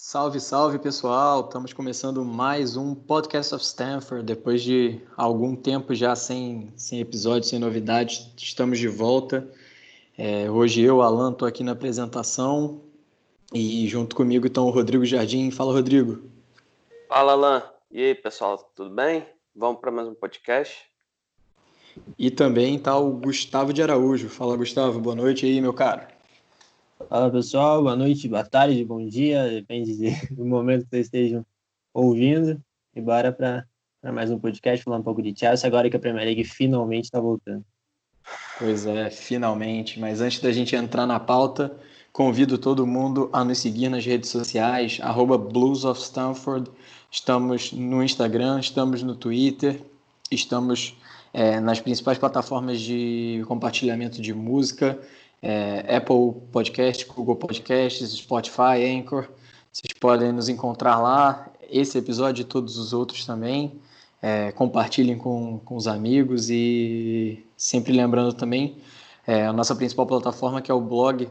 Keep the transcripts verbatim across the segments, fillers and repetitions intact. Salve, salve pessoal, estamos começando mais um Podcast of Stamford, depois de algum tempo já sem, sem episódios, sem novidades, estamos de volta. É, hoje eu, Alan, estou aqui na apresentação e junto comigo estão o Rodrigo Jardim. Fala, Rodrigo. Fala, Alan. E aí, pessoal, tudo bem? Vamos para mais um podcast. E também está o Gustavo de Araújo. Fala, Gustavo, boa noite aí, meu cara. Fala pessoal, boa noite, boa tarde, bom dia, depende de, do momento que vocês estejam ouvindo. E bora para mais um podcast, falar um pouco de Chelsea, agora que a Premier League finalmente está voltando. Pois é, finalmente, mas antes da gente entrar na pauta, convido todo mundo a nos seguir nas redes sociais, arroba Blues of Stamford, estamos no Instagram, estamos no Twitter, estamos é, nas principais plataformas de compartilhamento de música, É, Apple Podcast, Google Podcasts, Spotify, Anchor. Vocês podem nos encontrar lá, esse episódio e todos os outros também. É, compartilhem com, com os amigos e sempre lembrando também é, a nossa principal plataforma, que é o blog,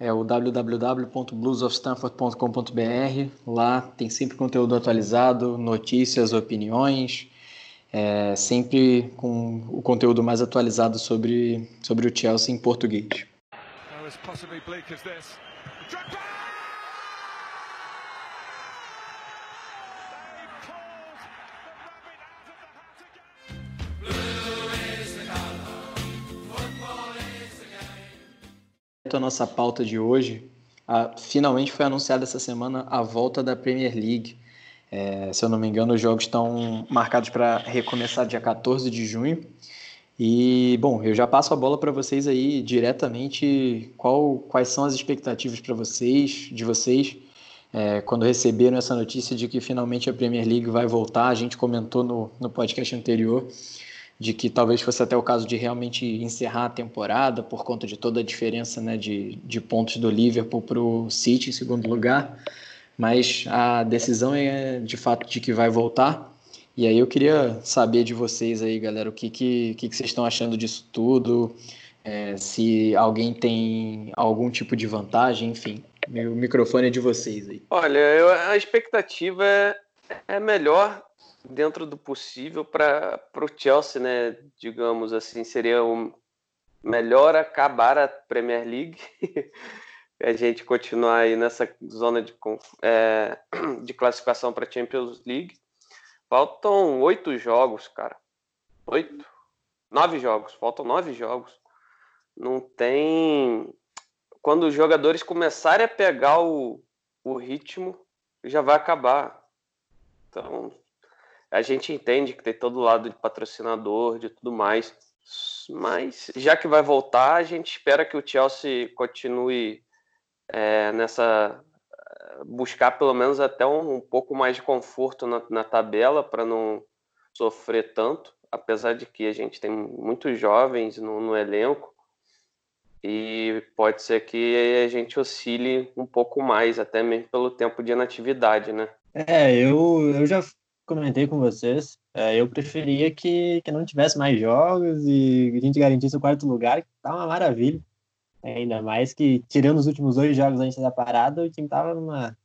é o w w w ponto blues of stamford ponto com ponto b r. Lá tem sempre conteúdo atualizado, notícias, opiniões, é, sempre com o conteúdo mais atualizado sobre, sobre o Chelsea em português. As possibly bleak as this. Drogba! A nossa pauta de hoje, a, finalmente foi anunciada essa semana a volta da Premier League. É, se eu não me engano, os jogos estão marcados para recomeçar dia quatorze de junho. E, bom, eu já passo a bola para vocês aí diretamente. Qual, quais são as expectativas para vocês, de vocês, é, quando receberam essa notícia de que finalmente a Premier League vai voltar? A gente comentou no, no podcast anterior de que talvez fosse até o caso de realmente encerrar a temporada por conta de toda a diferença, né, de, de pontos do Liverpool para o City em segundo lugar, mas a decisão é de fato de que vai voltar. E aí eu queria saber de vocês aí, galera, o que, que, que vocês estão achando disso tudo, é, se alguém tem algum tipo de vantagem, enfim, meu microfone é de vocês aí. Olha, eu, a expectativa é, é melhor dentro do possível para o Chelsea, né, digamos assim, seria o melhor acabar a Premier League, a gente continuar aí nessa zona de, é, de classificação para a Champions League. Faltam oito jogos, cara. Oito? Nove jogos. Faltam nove jogos. Não tem... Quando os jogadores começarem a pegar o, o ritmo, já vai acabar. Então, a gente entende que tem todo lado de patrocinador, de tudo mais. Mas, já que vai voltar, a gente espera que o Chelsea continue é, nessa... buscar pelo menos até um, um pouco mais de conforto na, na tabela para não sofrer tanto, apesar de que a gente tem muitos jovens no, no elenco e pode ser que a gente oscile um pouco mais, até mesmo pelo tempo de inatividade, né? É, eu, eu já comentei com vocês, é, eu preferia que, que não tivesse mais jogos e a gente garantisse o quarto lugar, que tá uma maravilha. Ainda mais que, tirando os últimos dois jogos antes da parada, o time tava numa...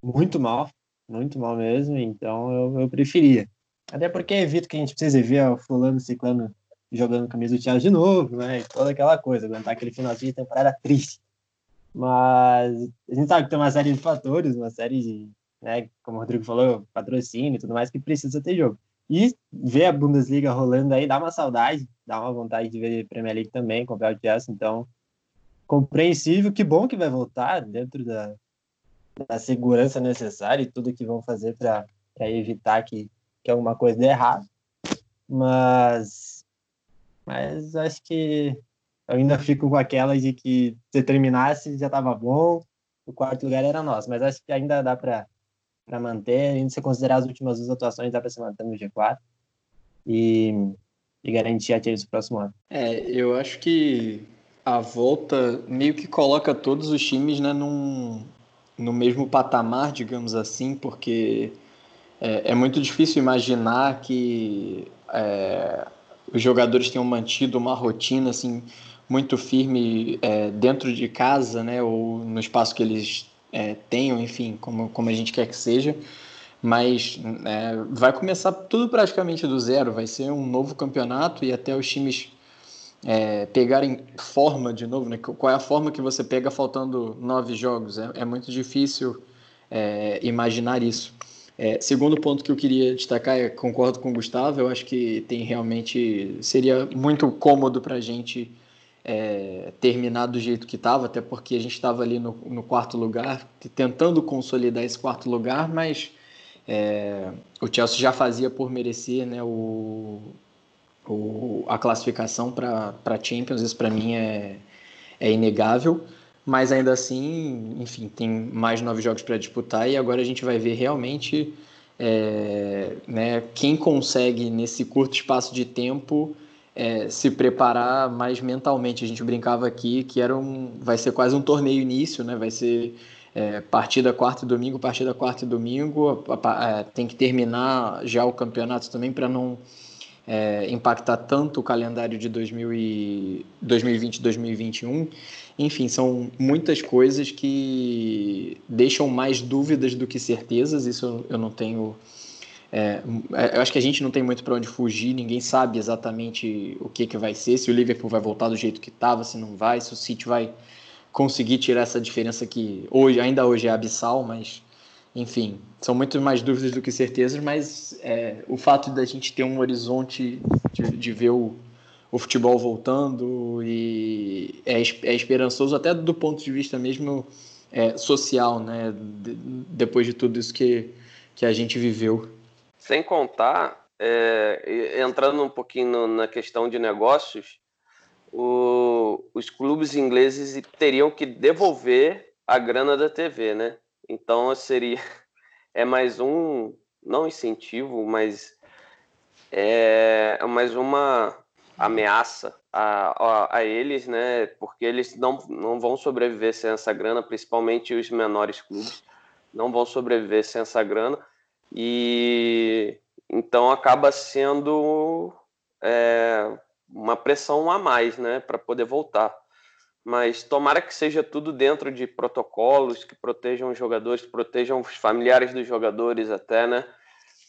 muito mal, muito mal mesmo, então eu, eu preferia. Até porque evito que a gente precise ver o fulano, ciclano, jogando camisa do Thiago de novo, né, e toda aquela coisa, aguentar aquele finalzinho de temporada triste. Mas a gente sabe que tem uma série de fatores, uma série de, né, como o Rodrigo falou, patrocínio e tudo mais, que precisa ter jogo. E ver a Bundesliga rolando aí dá uma saudade, dá uma vontade de ver a Premier League também, comprar o Chelsea, então... compreensível, que bom que vai voltar dentro da, da segurança necessária e tudo que vão fazer para evitar que, que alguma coisa dê errado, mas, mas acho que eu ainda fico com aquela de que se terminasse já estava bom, o quarto lugar era nosso, mas acho que ainda dá para manter, ainda se considerar as últimas duas atuações dá para se manter no G quatro e, e garantir a Chelsea no próximo ano. É, eu acho que a volta meio que coloca todos os times, né, num, no mesmo patamar, digamos assim, porque é, é muito difícil imaginar que é, os jogadores tenham mantido uma rotina assim, muito firme é, dentro de casa, né, ou no espaço que eles é, tenham, enfim, como, como a gente quer que seja, mas é, vai começar tudo praticamente do zero, vai ser um novo campeonato e até os times é, pegarem forma de novo, né? Qual é a forma que você pega faltando nove jogos? É, é muito difícil é, imaginar isso. É, segundo ponto que eu queria destacar, eu concordo com o Gustavo, eu acho que tem realmente, seria muito cômodo para a gente é, terminar do jeito que estava, até porque a gente estava ali no, no quarto lugar, tentando consolidar esse quarto lugar, mas é, o Chelsea já fazia por merecer, né, o, o, a classificação para a Champions, isso para mim é, é inegável. Mas ainda assim, enfim, tem mais nove jogos para disputar e agora a gente vai ver realmente é, né, quem consegue, nesse curto espaço de tempo, é, se preparar mais mentalmente. A gente brincava aqui que era um, vai ser quase um torneio início, né? Vai ser é, partida quarta e domingo, partida quarta e domingo, a, a, tem que terminar já o campeonato também para não é, impactar tanto o calendário de dois mil e vinte e dois mil e vinte e um. Enfim, são muitas coisas que deixam mais dúvidas do que certezas. Isso eu não tenho... É, eu acho que a gente não tem muito para onde fugir. Ninguém sabe exatamente o que, que vai ser. Se o Liverpool vai voltar do jeito que estava, se não vai. Se o City vai conseguir tirar essa diferença que hoje, ainda hoje é abissal. Mas, enfim, são muito mais dúvidas do que certezas. Mas é, o fato da gente ter um horizonte de, de ver o... o futebol voltando e é, é esperançoso até do ponto de vista mesmo é, social, né? De, depois de tudo isso que, que a gente viveu. Sem contar, é, entrando um pouquinho na questão de negócios, o, os clubes ingleses teriam que devolver a grana da T V, né? Então seria é mais um, não incentivo, mas é, é mais uma ameaça a, a, a eles, né? Porque eles não, não vão sobreviver sem essa grana, principalmente os menores clubes não vão sobreviver sem essa grana, e então acaba sendo é, uma pressão a mais, né, para poder voltar. Mas tomara que seja tudo dentro de protocolos que protejam os jogadores, protejam os familiares dos jogadores até, né?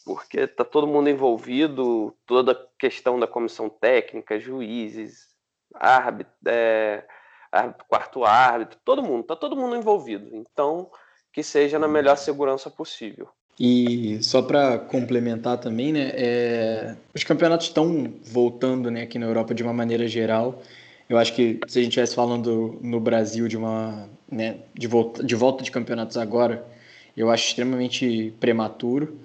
Porque está todo mundo envolvido, toda a questão da comissão técnica, juízes, árbitro, é, árbitro, quarto árbitro, todo mundo, está todo mundo envolvido. Então, que seja na melhor segurança possível. E só para complementar também, né, é, os campeonatos estão voltando, né, aqui na Europa de uma maneira geral. Eu acho que se a gente estivesse falando no Brasil de, uma, né, de, volta, de volta de campeonatos agora, eu acho extremamente prematuro.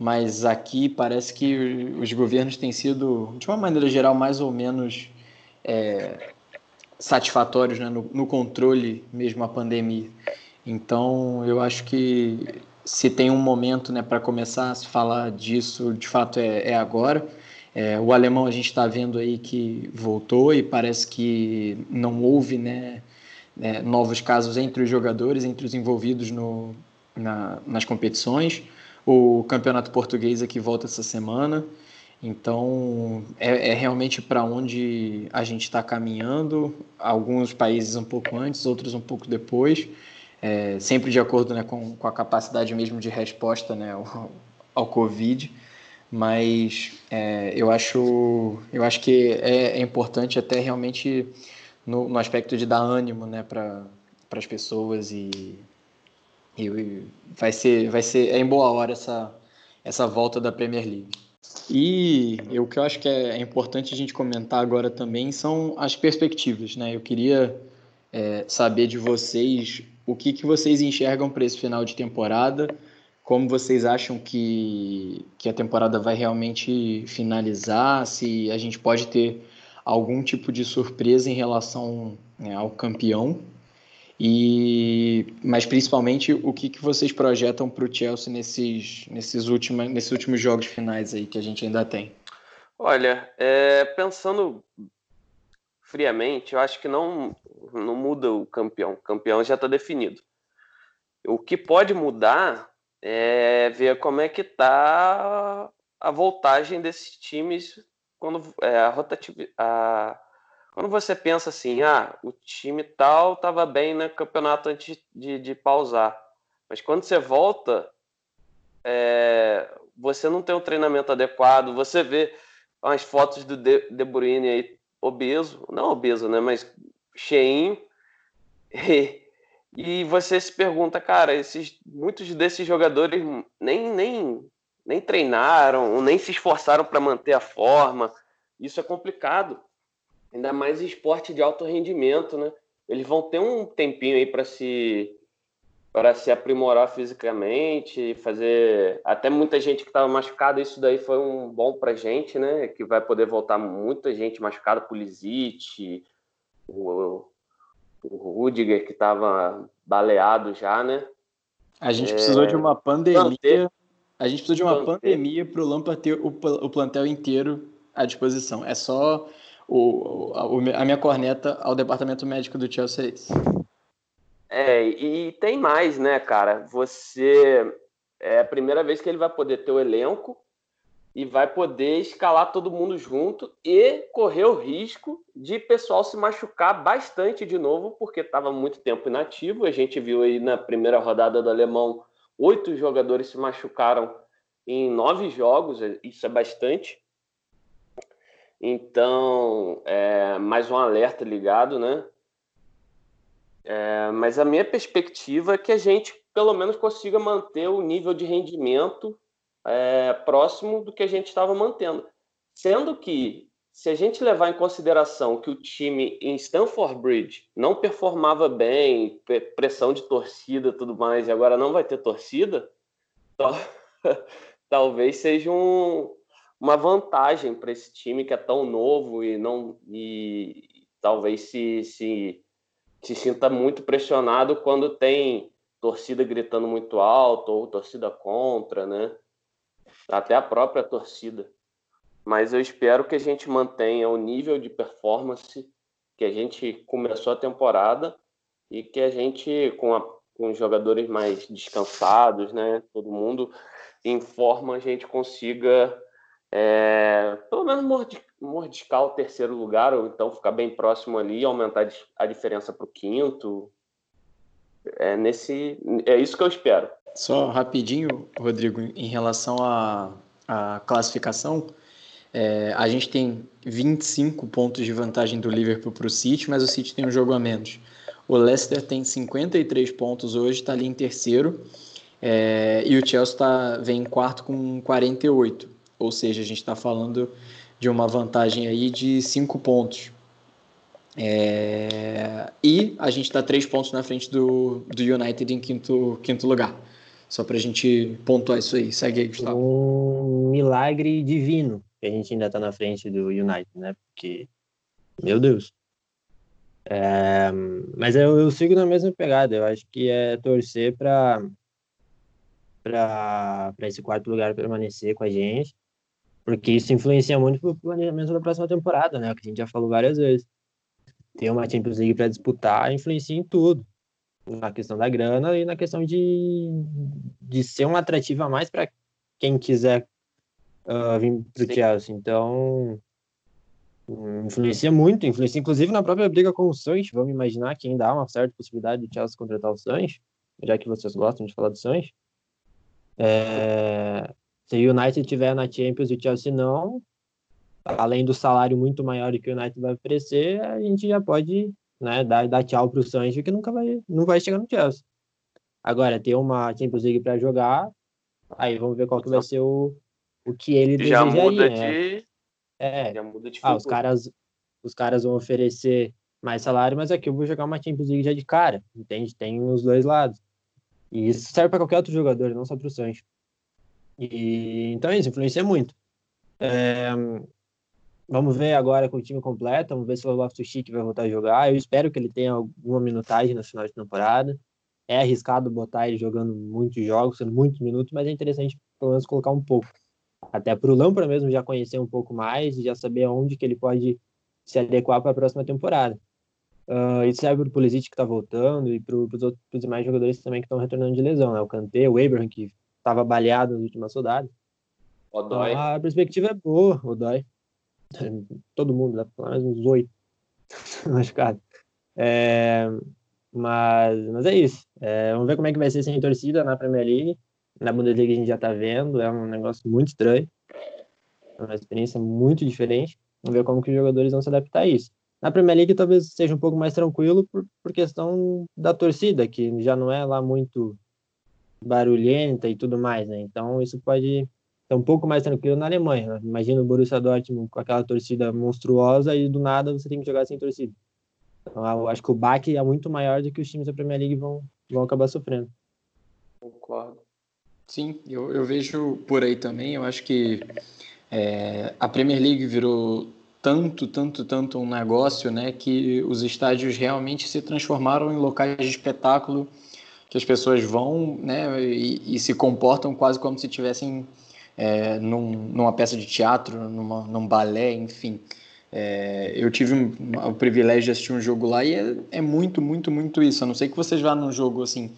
Mas aqui parece que os governos têm sido, de uma maneira geral, mais ou menos é, satisfatórios, né, no, no controle mesmo da pandemia. Então, eu acho que se tem um momento, né, para começar a se falar disso, de fato, é, é agora. É, o alemão a gente está vendo aí que voltou e parece que não houve, né, é, novos casos entre os jogadores, entre os envolvidos no, na, nas competições. O campeonato português aqui volta essa semana, então é, é realmente para onde a gente está caminhando, alguns países um pouco antes, outros um pouco depois, é, sempre de acordo, né, com, com a capacidade mesmo de resposta, né, ao, ao Covid, mas é, eu, acho, eu acho que é, é importante até realmente no, no aspecto de dar ânimo, né, para as pessoas e... E vai ser, vai ser é em boa hora essa, essa volta da Premier League. E eu, o que eu acho que é importante a gente comentar agora também são as perspectivas, né? Eu queria é, saber de vocês o que, que vocês enxergam para esse final de temporada, como vocês acham que, que a temporada vai realmente finalizar, se a gente pode ter algum tipo de surpresa em relação, né, ao campeão. E, mas principalmente o que, que vocês projetam para o Chelsea nesses, nesses, última, nesses últimos jogos finais aí que a gente ainda tem? Olha, é, pensando friamente, eu acho que não, não muda o campeão. O campeão já está definido. O que pode mudar é ver como é que está a voltagem desses times quando é, a rotatividade... A... Quando você pensa assim, ah, o time tal estava bem no campeonato antes de, de pausar. Mas quando você volta, é, você não tem um treinamento adequado. Você vê as fotos do De, De Bruyne aí, obeso, não obeso, né? Mas cheinho. E, e você se pergunta, cara, esses, muitos desses jogadores nem, nem, nem treinaram, nem se esforçaram para manter a forma. Isso é complicado. Ainda mais em esporte de alto rendimento, né? Eles vão ter um tempinho aí para se, para se aprimorar fisicamente, fazer... Até muita gente que estava machucada, isso daí foi um bom para gente, né? Que vai poder voltar muita gente machucada, Pulisic, o, o Rudiger, que estava baleado já, né? A gente é... precisou de uma pandemia... Planteiro. A gente precisou de uma Planteiro. pandemia para o Lampard ter o, o plantel inteiro à disposição. É só... O, a minha corneta ao departamento médico do Chelsea é isso. É, e tem mais, né, cara? Você... É a primeira vez que ele vai poder ter o elenco e vai poder escalar todo mundo junto e correr o risco de pessoal se machucar bastante de novo, porque estava muito tempo inativo. A gente viu aí na primeira rodada do Alemão, oito jogadores se machucaram em nove jogos, isso é bastante. Então, é, mais um alerta ligado, né? É, mas a minha perspectiva é que a gente, pelo menos, consiga manter o nível de rendimento é, próximo do que a gente estava mantendo. Sendo que, se a gente levar em consideração que o time em Stamford Bridge não performava bem, pressão de torcida e tudo mais, e agora não vai ter torcida, tal... talvez seja um... uma vantagem para esse time que é tão novo e, não, e talvez se, se, se sinta muito pressionado quando tem torcida gritando muito alto ou torcida contra, né? Até a própria torcida. Mas eu espero que a gente mantenha o nível de performance que a gente começou a temporada e que a gente, com, a, com os jogadores mais descansados, né? Todo mundo em forma, a gente consiga... É, pelo menos mordiscar o terceiro lugar, ou então ficar bem próximo ali e aumentar a diferença para o quinto. É, nesse, é isso que eu espero. Só rapidinho, Rodrigo, em relação à, à classificação, é, a gente tem vinte e cinco pontos de vantagem do Liverpool para o City, mas o City tem um jogo a menos. O Leicester tem cinquenta e três pontos hoje, está ali em terceiro, é, e o Chelsea tá, vem em quarto com quarenta e oito. Ou seja, a gente está falando de uma vantagem aí de cinco pontos. É... E a gente está três pontos na frente do, do United em quinto, quinto lugar. Só para a gente pontuar isso aí. Segue aí, Gustavo. Um milagre divino que a gente ainda está na frente do United, né? Porque, meu Deus. É... Mas eu, eu sigo na mesma pegada. Eu acho que é torcer para... para esse quarto lugar permanecer com a gente, porque isso influencia muito pro planejamento da próxima temporada, né? Que a gente já falou várias vezes. Ter uma Champions League para disputar influencia em tudo, na questão da grana e na questão de, de ser um atrativo a mais para quem quiser uh, vir pro Sim. Chelsea. Então, influencia muito, influencia inclusive na própria briga com o Sancho. Vamos imaginar que ainda há uma certa possibilidade de Chelsea contratar o Sancho, já que vocês gostam de falar do Sancho. É, se o United estiver na Champions e o Chelsea não, além do salário muito maior que o United vai oferecer, a gente já pode, né, dar, dar tchau pro Sancho, que nunca vai, não vai chegar no Chelsea. Agora, tem uma Champions League para jogar, aí vamos ver qual que vai ser o, o que ele já desejaria. Muda de... é. Já muda de ah, os caras, os caras vão oferecer mais salário, mas aqui eu vou jogar uma Champions League já de cara, entende? Tem os dois lados. E isso serve para qualquer outro jogador, não só para o Sancho. E, então isso, influencia muito. É, vamos ver agora com o time completo, vamos ver se o Loftus-Cheek vai voltar a jogar. Eu espero que ele tenha alguma minutagem no final de temporada. É arriscado botar ele jogando muitos jogos, sendo muitos minutos, mas é interessante pelo menos colocar um pouco. Até para o Lampard mesmo já conhecer um pouco mais e já saber onde que ele pode se adequar para a próxima temporada. Uh, isso serve pro Pulisic que tá voltando e pro, pros outros, pros demais jogadores também que estão retornando de lesão, né? O Kanté, o Abraham, que tava baleado nas últimas rodadas. Odoi. Então, a perspectiva é boa, Odoi. Todo mundo, dá pra falar mais uns oito machucados. É... Mas, mas é isso. É, vamos ver como é que vai ser sem torcida na Premier League. Na Bundesliga a gente já está vendo, é um negócio muito estranho. É uma experiência muito diferente. Vamos ver como que os jogadores vão se adaptar a isso. Na Premier League talvez seja um pouco mais tranquilo por, por questão da torcida, que já não é lá muito barulhenta e tudo mais, né? Então isso pode ser um pouco mais tranquilo na Alemanha, né? Imagina o Borussia Dortmund com aquela torcida monstruosa e do nada você tem que jogar sem torcida. Então eu acho que o baque é muito maior do que os times da Premier League vão, vão acabar sofrendo. Concordo. Sim, eu, eu vejo por aí também. Eu acho que é, a Premier League virou tanto, tanto, tanto um negócio, né, que os estádios realmente se transformaram em locais de espetáculo que as pessoas vão, né, e, e se comportam quase como se estivessem é, num, numa peça de teatro, numa, num balé, enfim. É, eu tive um, o privilégio de assistir um jogo lá e é, é muito, muito, muito isso. A não ser que você vá num jogo assim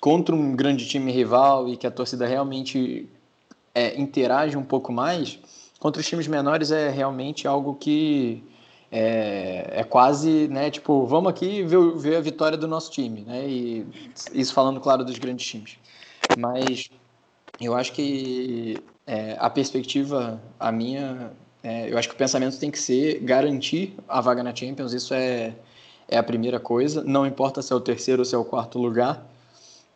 contra um grande time rival e que a torcida realmente é, interage um pouco mais. Contra os times menores é realmente algo que é, é quase, né, tipo, vamos aqui ver, ver a vitória do nosso time, né, e isso falando, claro, dos grandes times. Mas eu acho que é, a perspectiva, a minha, é, eu acho que o pensamento tem que ser garantir a vaga na Champions, isso é, é a primeira coisa, não importa se é o terceiro ou se é o quarto lugar.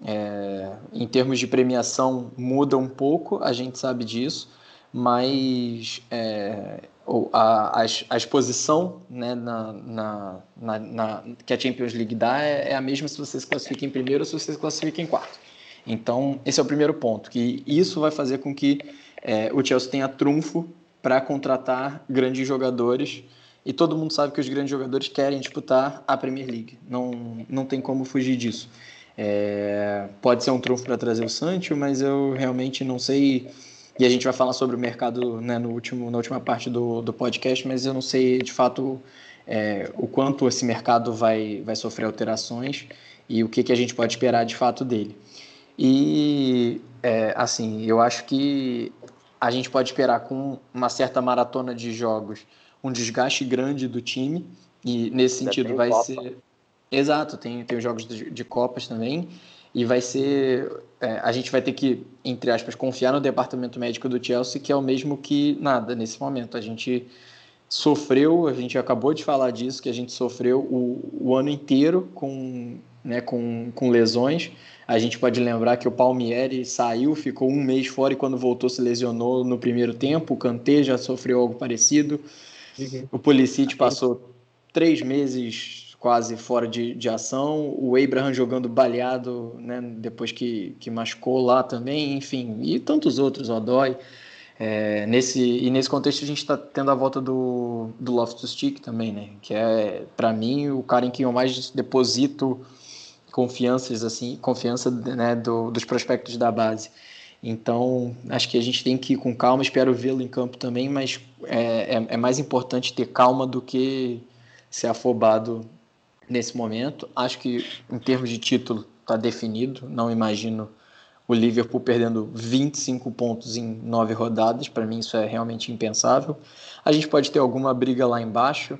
É, em termos de premiação muda um pouco, a gente sabe disso, mas é, a, a, a exposição, né, na, na, na, na, que a Champions League dá é, é a mesma se você se classifica em primeiro ou se você se classifica em quarto. Então esse é o primeiro ponto, que isso vai fazer com que é, o Chelsea tenha trunfo para contratar grandes jogadores, e todo mundo sabe que os grandes jogadores querem disputar a Premier League, não, não tem como fugir disso. É, pode ser um trunfo para trazer o Sancho, mas eu realmente não sei. E a gente vai falar sobre o mercado, né, no último, na última parte do, do podcast, mas eu não sei, de fato, é, o quanto esse mercado vai, vai sofrer alterações e o que, que a gente pode esperar, de fato, dele. E, é, assim, eu acho que a gente pode esperar, com uma certa maratona de jogos, um desgaste grande do time, e nesse sentido vai ser... Exato, tem, tem os jogos de, de Copas também, e vai ser... É, a gente vai ter que, entre aspas, confiar no departamento médico do Chelsea, que é o mesmo que nada nesse momento. A gente sofreu, a gente acabou de falar disso, que a gente sofreu o, o ano inteiro com, né, com, com lesões. A gente pode lembrar que o Palmieri saiu, ficou um mês fora e quando voltou se lesionou no primeiro tempo. O Kanté já sofreu algo parecido. Uhum. O Pulisic passou três meses... quase fora de, de ação, o Abraham jogando baleado, né, depois que, que machucou lá também, enfim, e tantos outros, o Odoi. É, nesse, e nesse contexto a gente está tendo a volta do, do Loftus-Cheek também, né, que é, para mim, o cara em quem eu mais deposito confianças, assim, confiança, né, do, dos prospectos da base. Então, acho que a gente tem que ir com calma, espero vê-lo em campo também, mas é, é, é mais importante ter calma do que ser afobado nesse momento. Acho que em termos de título está definido, não imagino o Liverpool perdendo vinte e cinco pontos em nove rodadas, para mim isso é realmente impensável. A gente pode ter alguma briga lá embaixo,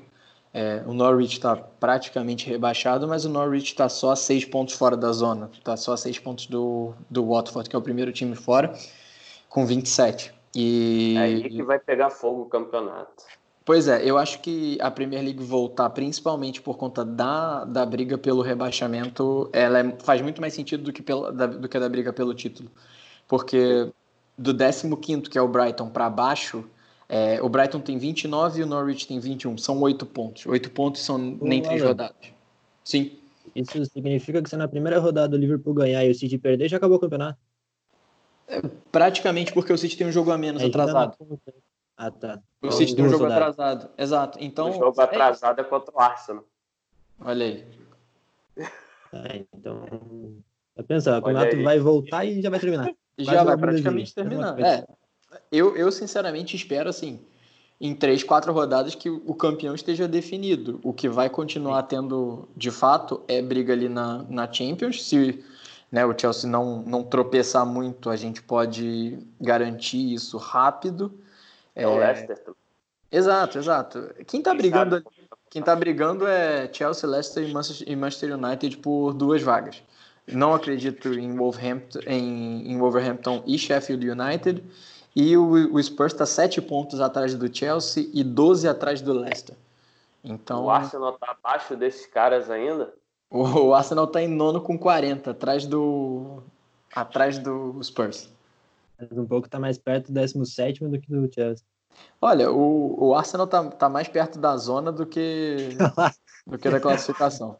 é, o Norwich está praticamente rebaixado, mas o Norwich está só a seis pontos fora da zona, está só a seis pontos do, do Watford, que é o primeiro time fora, com vinte e sete. E... é aí que vai pegar fogo o campeonato. Pois é, eu acho que a Premier League voltar, principalmente por conta da, da briga pelo rebaixamento, ela é, faz muito mais sentido do que, pela, da, do que a da briga pelo título. Porque do décimo quinto, que é o Brighton, para baixo, é, o Brighton tem vinte e nove e o Norwich tem vinte e um. São oito pontos. oito pontos são nem três rodadas. Sim. Isso significa que se na primeira rodada do Liverpool ganhar e o City perder, já acabou o campeonato? É, praticamente, porque o City tem um jogo a menos é, atrasado. Tá. Ah, tá. O City tem um jogo rodado. atrasado. Exato. Então, o jogo atrasado é, é contra o Arsenal. Olha aí. É, então, eu pensava, o campeonato vai voltar e já vai terminar. Já vai, vai praticamente terminar. É, eu, eu, sinceramente, espero, assim, em três, quatro rodadas que o campeão esteja definido. O que vai continuar tendo, de fato, é briga ali na, na Champions. Se, né, o Chelsea não, não tropeçar muito, a gente pode garantir isso rápido. É o Leicester. Exato, exato. Quem tá brigando ali, Quem está brigando é Chelsea, Leicester e Manchester United por duas vagas. Não acredito em Wolverhampton, em, em Wolverhampton e Sheffield United. E o, o Spurs está sete pontos atrás do Chelsea e doze atrás do Leicester. Então, o Arsenal está abaixo desses caras ainda? O, o Arsenal está em nono com quarenta, atrás do, atrás do Spurs. Mas um pouco está mais perto do décimo sétimo do que do Chelsea. Olha, o, o Arsenal está tá mais perto da zona do que, do que da classificação.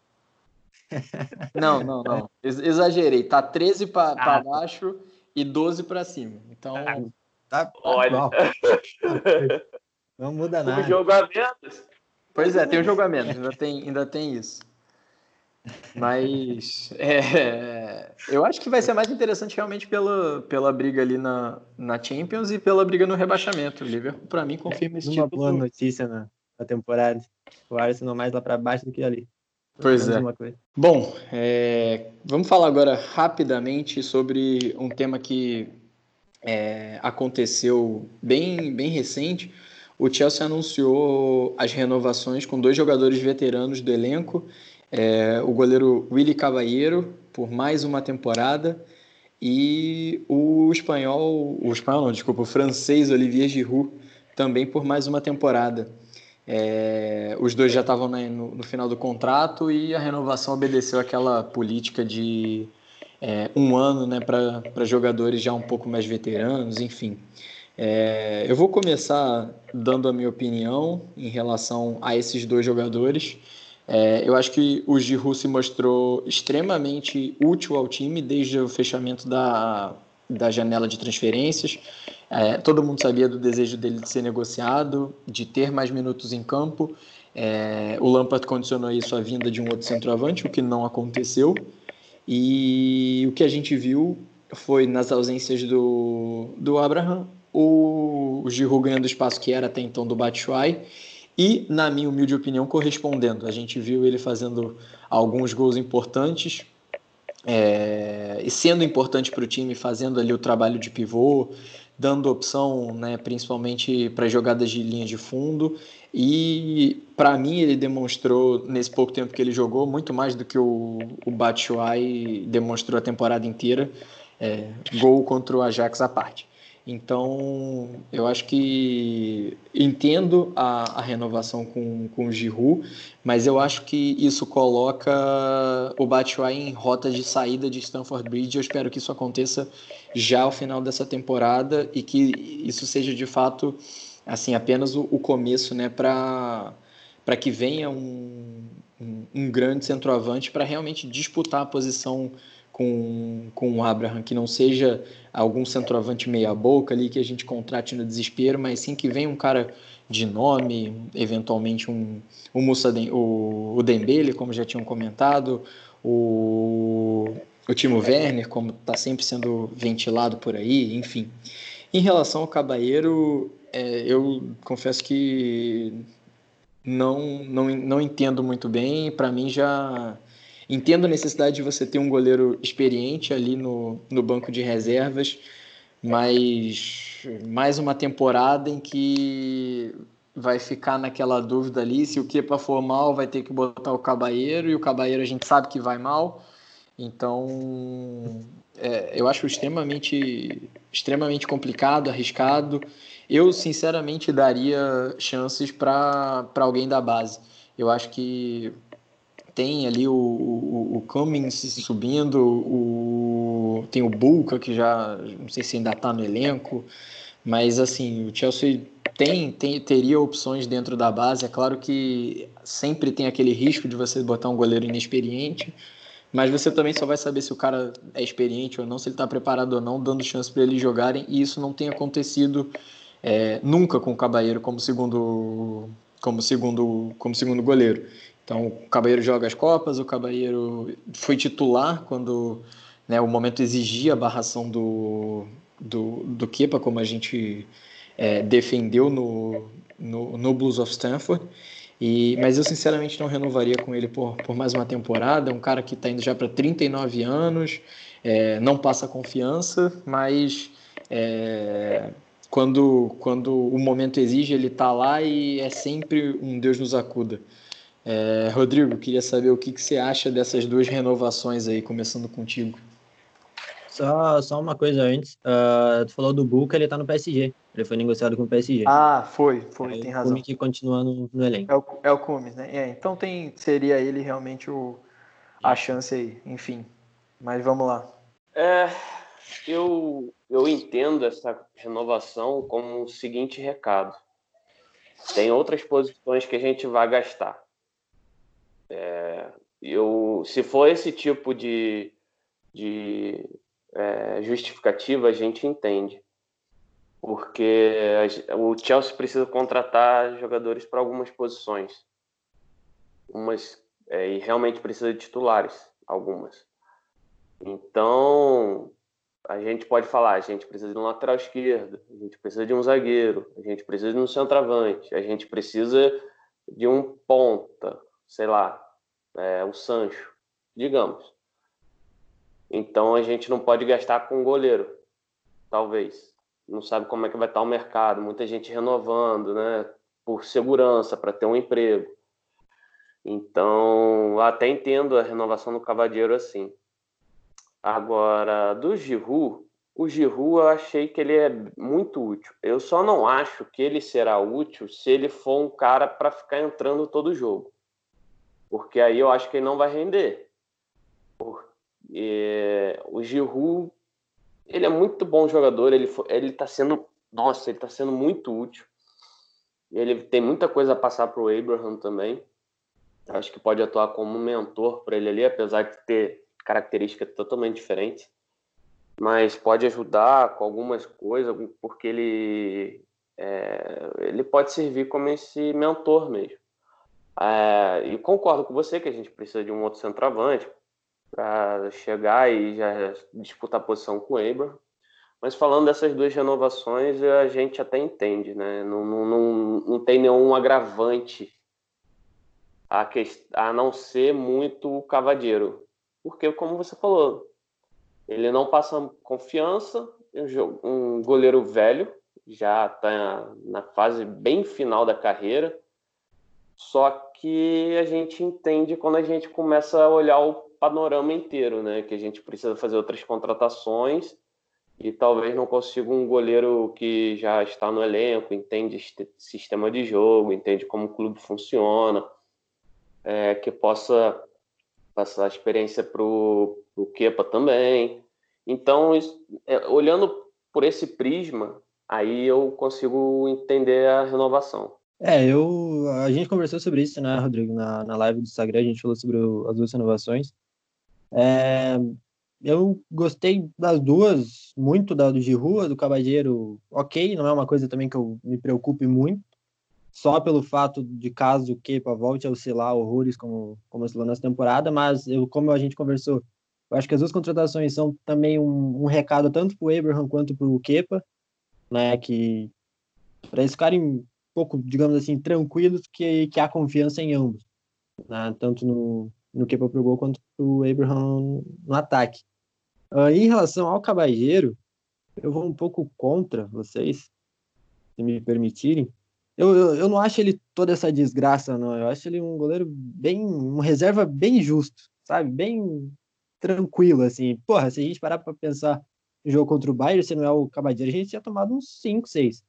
Não, não, não. Exagerei. Tá treze para ah. baixo e doze para cima. Então, tá, tá olha. Igual. Não muda nada. Tem um jogo a menos. Pois é, tem um jogo a menos. Ainda tem, ainda tem isso. Mas é, eu acho que vai ser mais interessante realmente pela, pela briga ali na, na Champions e pela briga no rebaixamento. O Liverpool, para mim, confirma é, esse título. Uma boa notícia na, na temporada. O Arsenal mais lá para baixo do que ali. Pois é. Bom, é, vamos falar agora rapidamente sobre um tema que é, aconteceu bem, bem recente. O Chelsea anunciou as renovações com dois jogadores veteranos do elenco. É, o goleiro Willy Caballero, por mais uma temporada. E o espanhol, o espanhol não, desculpa, o francês Olivier Giroud, também por mais uma temporada. É, os dois já estavam no, no final do contrato e a renovação obedeceu àquela política de é, um ano, né, para jogadores já um pouco mais veteranos, enfim. É, eu vou começar dando a minha opinião em relação a esses dois jogadores. É, eu acho que o Giroud se mostrou extremamente útil ao time desde o fechamento da, da janela de transferências. É, todo mundo sabia do desejo dele de ser negociado, de ter mais minutos em campo. É, o Lampard condicionou isso à vinda de um outro centroavante, o que não aconteceu. E o que a gente viu foi, nas ausências do, do Abraham, o, o Giroud ganhando o espaço que era até então do Batshuayi. E, na minha humilde opinião, correspondendo. A gente viu ele fazendo alguns gols importantes, é, e sendo importante para o time, fazendo ali o trabalho de pivô, dando opção, né, principalmente para jogadas de linha de fundo. E, para mim, ele demonstrou, nesse pouco tempo que ele jogou, muito mais do que o, o Batshuayi demonstrou a temporada inteira, é, gol contra o Ajax à parte. Então, eu acho que entendo a, a renovação com, com o Giroud, mas eu acho que isso coloca o Batshuayi em rota de saída de Stamford Bridge. Eu espero que isso aconteça já ao final dessa temporada e que isso seja, de fato, assim, apenas o, o começo, né, para para que venha um, um, um grande centroavante para realmente disputar a posição com, com o Abraham, que não seja algum centroavante meia boca ali que a gente contrate no desespero, mas sim que venha um cara de nome, eventualmente um, um Moussa Dem, o, o Dembele, como já tinham comentado, o, o Timo Werner, como está sempre sendo ventilado por aí, enfim. Em relação ao Caballero, é, eu confesso que não, não, não entendo muito bem. Para mim já... Entendo a necessidade de você ter um goleiro experiente ali no, no banco de reservas, mas mais uma temporada em que vai ficar naquela dúvida ali, se o Kepa for mal vai ter que botar o Caballero, e o Caballero a gente sabe que vai mal. Então, é, eu acho extremamente, extremamente complicado, arriscado. Eu, sinceramente, daria chances para alguém da base. Eu acho que tem ali o, o, o Cummings subindo, o, tem o Bulka, que já não sei se ainda está no elenco, mas assim, o Chelsea tem, tem, teria opções dentro da base. É claro que sempre tem aquele risco de você botar um goleiro inexperiente, mas você também só vai saber se o cara é experiente ou não, se ele está preparado ou não, dando chance para eles jogarem, e isso não tem acontecido é, nunca com o Caballero como segundo, como segundo, como segundo goleiro. Então, o Caballero joga as Copas, o Caballero foi titular quando, né, o momento exigia a barração do, do, do Kepa, como a gente é, defendeu no, no, no Blues of Stamford. E, mas eu, sinceramente, não renovaria com ele por, por mais uma temporada. É um cara que está indo já para trinta e nove anos, é, não passa confiança, mas... É, Quando, quando o momento exige, ele está lá e é sempre um Deus nos acuda. É, Rodrigo, queria saber o que, que você acha dessas duas renovações aí, começando contigo. Só, só uma coisa antes, uh, tu falou do Buka, ele tá no P S G, ele foi negociado com o P S G. Ah, foi, foi, é, tem razão. É o Cume que continua no, no elenco. É o, é o Cume, né? É, então tem, seria ele realmente o, a chance aí, enfim, mas vamos lá. É, eu, eu entendo essa renovação como o seguinte recado: tem outras posições que a gente vai gastar. É, eu, se for esse tipo de... de é, justificativa, a gente entende, porque a, o Chelsea precisa contratar jogadores para algumas posições, umas, é, e realmente precisa de titulares, algumas. Então a gente pode falar, a gente precisa de um lateral esquerdo, a gente precisa de um zagueiro, a gente precisa de um centroavante, a gente precisa de um ponta, sei lá, é, o Sancho, digamos. Então a gente não pode gastar com goleiro, talvez. Não sabe como é que vai estar o mercado. Muita gente renovando, né? Por segurança, para ter um emprego. Então, até entendo a renovação do Caballero assim. Agora, do Giroud, o Giroud eu achei que ele é muito útil. Eu só não acho que ele será útil se ele for um cara para ficar entrando todo jogo. Porque aí eu acho que ele não vai render. Porque É, o Giroud, ele é muito bom jogador, ele ele tá sendo, nossa, ele tá sendo muito útil. Ele tem muita coisa a passar para o Abraham também. Acho que pode atuar como mentor para ele ali, apesar de ter características totalmente diferentes, mas pode ajudar com algumas coisas, porque ele é, ele pode servir como esse mentor mesmo. É, e concordo com você que a gente precisa de um outro centroavante para chegar e já disputar posição com o Abraham. Mas falando dessas duas renovações, a gente até entende, né? Não, não, não, não tem nenhum agravante a, que, a não ser muito o Caballero. Porque, como você falou, ele não passa confiança, um goleiro velho, já está na fase bem final da carreira, só que a gente entende quando a gente começa a olhar o panorama inteiro, né? Que a gente precisa fazer outras contratações e talvez não consiga um goleiro que já está no elenco, entende sistema de jogo, entende como o clube funciona, é, que possa passar a experiência para o Kepa também. Então, isso, é, olhando por esse prisma, aí eu consigo entender a renovação. É, eu, a gente conversou sobre isso, né, Rodrigo? Na, na live do Instagram, a gente falou sobre o, as duas renovações. É, eu gostei das duas, muito da do Giroud, do Caballero, ok, não é uma coisa também que eu me preocupe muito, só pelo fato de caso o Kepa volte a oscilar horrores como, como oscilou nessa temporada, mas eu, como a gente conversou, eu acho que as duas contratações são também um, um recado tanto para o Abraham quanto para o Kepa, né, que para eles ficarem um pouco, digamos assim, tranquilos que, que há confiança em ambos, né, tanto no... no Kepa pro gol, quanto o Abraham no ataque. Uh, em relação ao Caballero, eu vou um pouco contra vocês, se me permitirem. Eu, eu, eu não acho ele toda essa desgraça, não. Eu acho ele um goleiro bem... um reserva bem justo, sabe? Bem tranquilo, assim. Porra, se a gente parar pra pensar no jogo contra o Bayern, se não é o Caballero, a gente tinha tomado uns cinco, seis.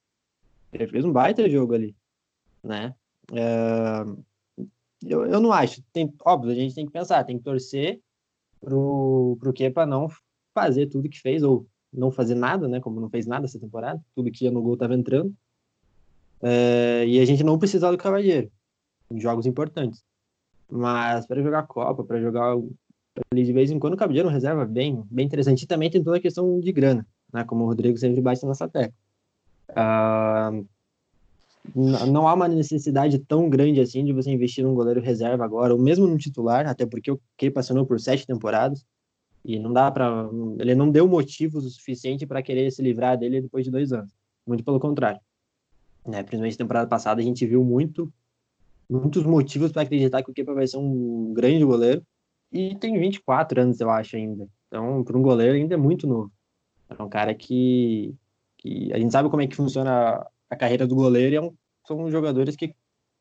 Ele fez um baita jogo ali, né? Uh... Eu, eu não acho, tem, óbvio, a gente tem que pensar, tem que torcer pro, pro Kepa não fazer tudo que fez, ou não fazer nada, né, como não fez nada essa temporada, tudo que ia no gol estava entrando, é, e a gente não precisava do Caballero em jogos importantes, mas para jogar Copa, para jogar ali de vez em quando, o Caballero reserva bem, bem interessante, e também tem toda a questão de grana, né, como o Rodrigo sempre bate nessa tecla. Ah... Não há uma necessidade tão grande assim de você investir num goleiro reserva agora, ou mesmo num titular, até porque o Kepa assinou por sete temporadas e não dá para ele não deu motivos o suficiente para querer se livrar dele depois de dois anos. Muito pelo contrário, né? Principalmente temporada passada a gente viu muito, muitos motivos para acreditar que o Kepa vai ser um grande goleiro e tem vinte e quatro anos, eu acho, ainda. Então, para um goleiro ainda é muito novo. É um cara que, que a gente sabe como é que funciona a carreira do goleiro, e é um, são jogadores que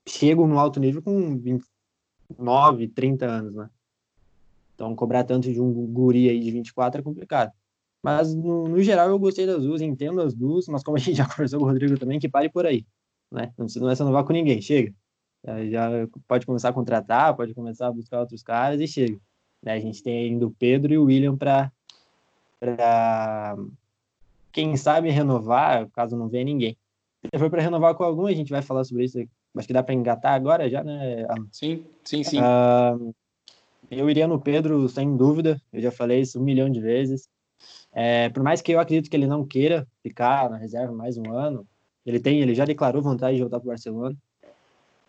chegam no alto nível com nove, trinta anos, né? Então, cobrar tanto de um guri aí de vinte e quatro é complicado. Mas, no, no geral, eu gostei das duas, entendo as duas, mas como a gente já conversou com o Rodrigo também, que pare por aí, né? Não precisa renovar com ninguém, chega. Já pode começar a contratar, pode começar a buscar outros caras e chega. A gente tem ainda o Pedro e o William para, quem sabe, renovar, caso não venha ninguém. Se for para renovar com algum, a gente vai falar sobre isso. Acho que dá para engatar agora já, né, Alan? Sim, sim, sim. Uh, eu iria no Pedro, sem dúvida. Eu já falei isso um milhão de vezes. É, por mais que eu acredito que ele não queira ficar na reserva mais um ano, ele tem, ele já declarou vontade de voltar para o Barcelona.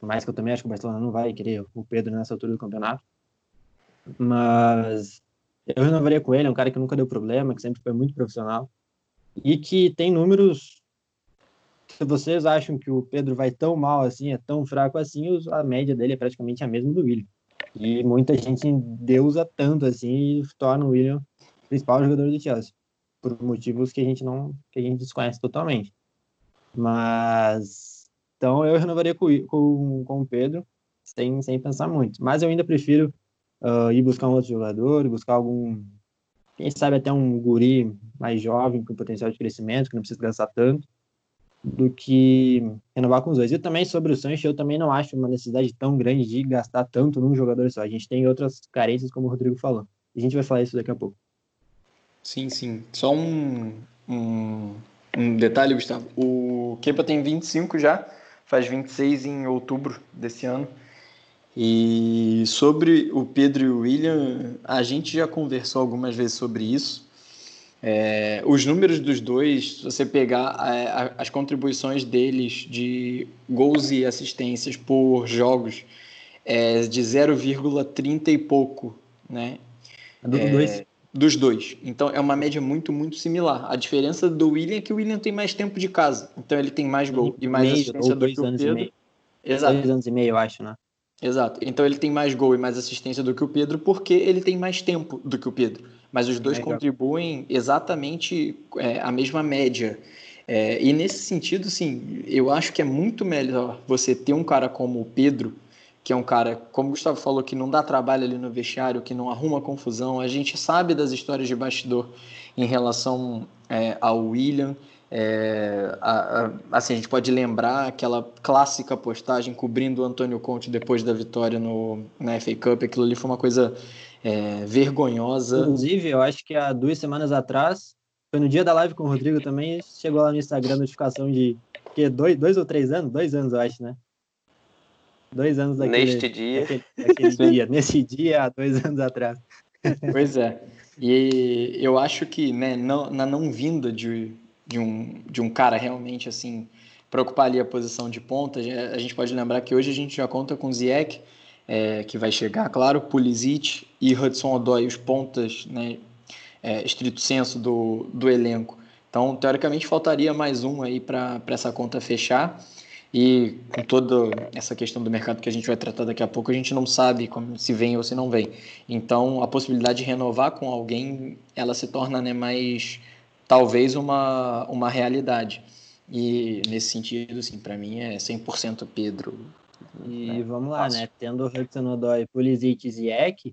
Por mais que eu também acho que o Barcelona não vai querer o Pedro nessa altura do campeonato. Mas eu renovaria com ele, é um cara que nunca deu problema, que sempre foi muito profissional e que tem números. Se vocês acham que o Pedro vai tão mal assim, é tão fraco assim, a média dele é praticamente a mesma do William. E muita gente endeusa tanto assim e torna o William o principal jogador do Chelsea, por motivos que a gente não, que a gente desconhece totalmente. Mas então eu renovaria com, com, com o Pedro sem, sem pensar muito. Mas eu ainda prefiro Uh, ir buscar um outro jogador, buscar algum, quem sabe até um guri mais jovem, com potencial de crescimento, que não precisa gastar tanto, do que renovar com os dois. E também sobre o Sancho, eu também não acho uma necessidade tão grande de gastar tanto num jogador só. A gente tem outras carências, como o Rodrigo falou. A gente vai falar isso daqui a pouco. Sim, sim. Só um, um, um detalhe, Gustavo. O Kepa tem vinte e cinco já, faz vinte e seis em outubro desse ano. E sobre o Pedro e o William, a gente já conversou algumas vezes sobre isso. É, os números dos dois, se você pegar a, a, as contribuições deles de gols e assistências por jogos, é de zero vírgula trinta e pouco, né? Do é, dois. Dos dois. Então é uma média muito, muito similar. A diferença do William é que o William tem mais tempo de casa, então ele tem mais gol e mais meio, assistência do que o Pedro. Exato. Dois anos e meio, eu acho, né? Exato, então ele tem mais gol e mais assistência do que o Pedro porque ele tem mais tempo do que o Pedro, mas os dois Legal. Contribuem exatamente é, a mesma média, é, e nesse sentido, sim, eu acho que é muito melhor você ter um cara como o Pedro, que é um cara, como o Gustavo falou, que não dá trabalho ali no vestiário, que não arruma confusão. A gente sabe das histórias de bastidor em relação é, ao William. É, a, a, assim, a gente pode lembrar aquela clássica postagem cobrindo o Antônio Conte depois da vitória no, na F A Cup. Aquilo ali foi uma coisa é, vergonhosa. Inclusive, eu acho que há duas semanas atrás, foi no dia da live com o Rodrigo também, chegou lá no Instagram a notificação de que dois, dois ou três anos? Dois anos, eu acho, né? Dois anos daquele, Neste dia. Daquele, daquele dia. Nesse dia, há dois anos atrás. Pois é. E eu acho que, né, não, na não vinda de... De um, de um cara realmente assim, para ocupar ali a posição de ponta, a gente pode lembrar que hoje a gente já conta com Ziyech, é, que vai chegar, claro, Pulisic e Hudson-Odoi, os pontas, né, é, estrito senso do, do elenco. Então, teoricamente, faltaria mais um aí para essa conta fechar. E com toda essa questão do mercado que a gente vai tratar daqui a pouco, a gente não sabe como, se vem ou se não vem. Então, a possibilidade de renovar com alguém, ela se torna, né, mais... talvez uma, uma realidade. E nesse sentido, assim, para mim é cem por cento Pedro. E né? Vamos lá, Fácil. Né? Tendo Hudson-Odoi, Pulisic e Ziyech,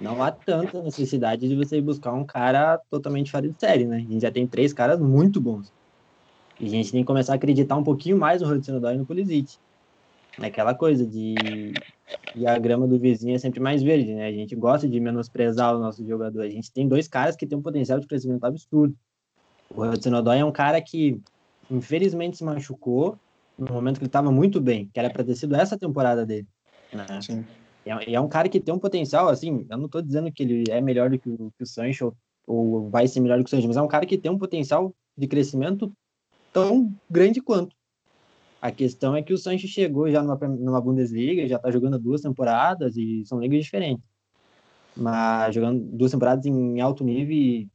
não há tanta necessidade de você buscar um cara totalmente fora de série, né? A gente já tem três caras muito bons. E a gente tem que começar a acreditar um pouquinho mais no Hudson-Odoi e no Pulisic. Naquela coisa de... E a grama do vizinho é sempre mais verde, né? A gente gosta de menosprezar o nosso jogador. A gente tem dois caras que têm um potencial de crescimento absurdo. O Hudson-Odoi é um cara que, infelizmente, se machucou no momento que ele estava muito bem, que era para ter sido essa temporada dele. Né? Sim. E, é, e é um cara que tem um potencial, assim, eu não estou dizendo que ele é melhor do que o, que o Sancho ou, ou vai ser melhor do que o Sancho, mas é um cara que tem um potencial de crescimento tão grande quanto. A questão é que o Sancho chegou já numa, numa Bundesliga, já está jogando duas temporadas e são ligas diferentes. Mas jogando duas temporadas em alto nível e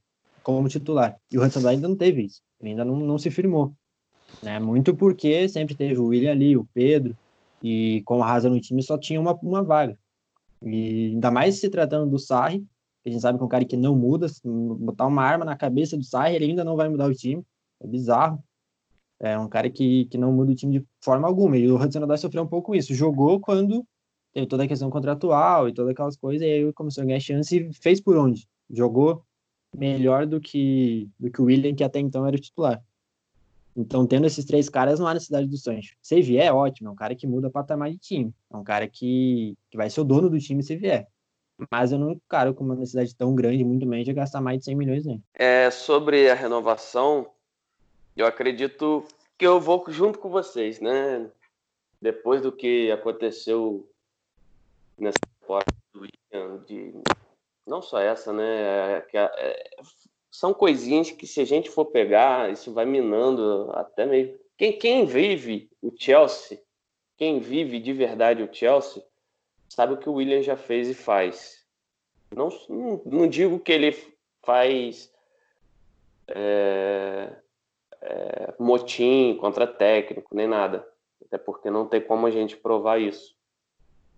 como titular. E o Hudson-Odoi ainda não teve isso. Ele ainda não, não se firmou. Né? Muito porque sempre teve o William ali, o Pedro, e com o Hazard no time só tinha uma, uma vaga. E ainda mais se tratando do Sarri, que a gente sabe que é um cara que não muda, se botar uma arma na cabeça do Sarri, ele ainda não vai mudar o time. É bizarro. É um cara que, que não muda o time de forma alguma. E o Hudson-Odoi sofreu um pouco com isso. Jogou quando teve toda a questão contratual e todas aquelas coisas, e aí começou a ganhar chance e fez por onde? Jogou melhor do que, do que o William, que até então era o titular. Então, tendo esses três caras, não há necessidade do Sancho. Se vier, é ótimo, é um cara que muda o patamar de time, é um cara que, que vai ser o dono do time se vier. Mas eu não encaro com uma necessidade tão grande, muito menos, de gastar mais de cem milhões nele. É, sobre a renovação, eu acredito que eu vou junto com vocês, né? Depois do que aconteceu nessa temporada do William, de... não só essa, né? É, é, são coisinhas que, se a gente for pegar, isso vai minando até mesmo. Quem, quem vive o Chelsea, quem vive de verdade o Chelsea, sabe o que o William já fez e faz. Não, não, não digo que ele faz é, é, motim contra técnico, nem nada. Até porque não tem como a gente provar isso.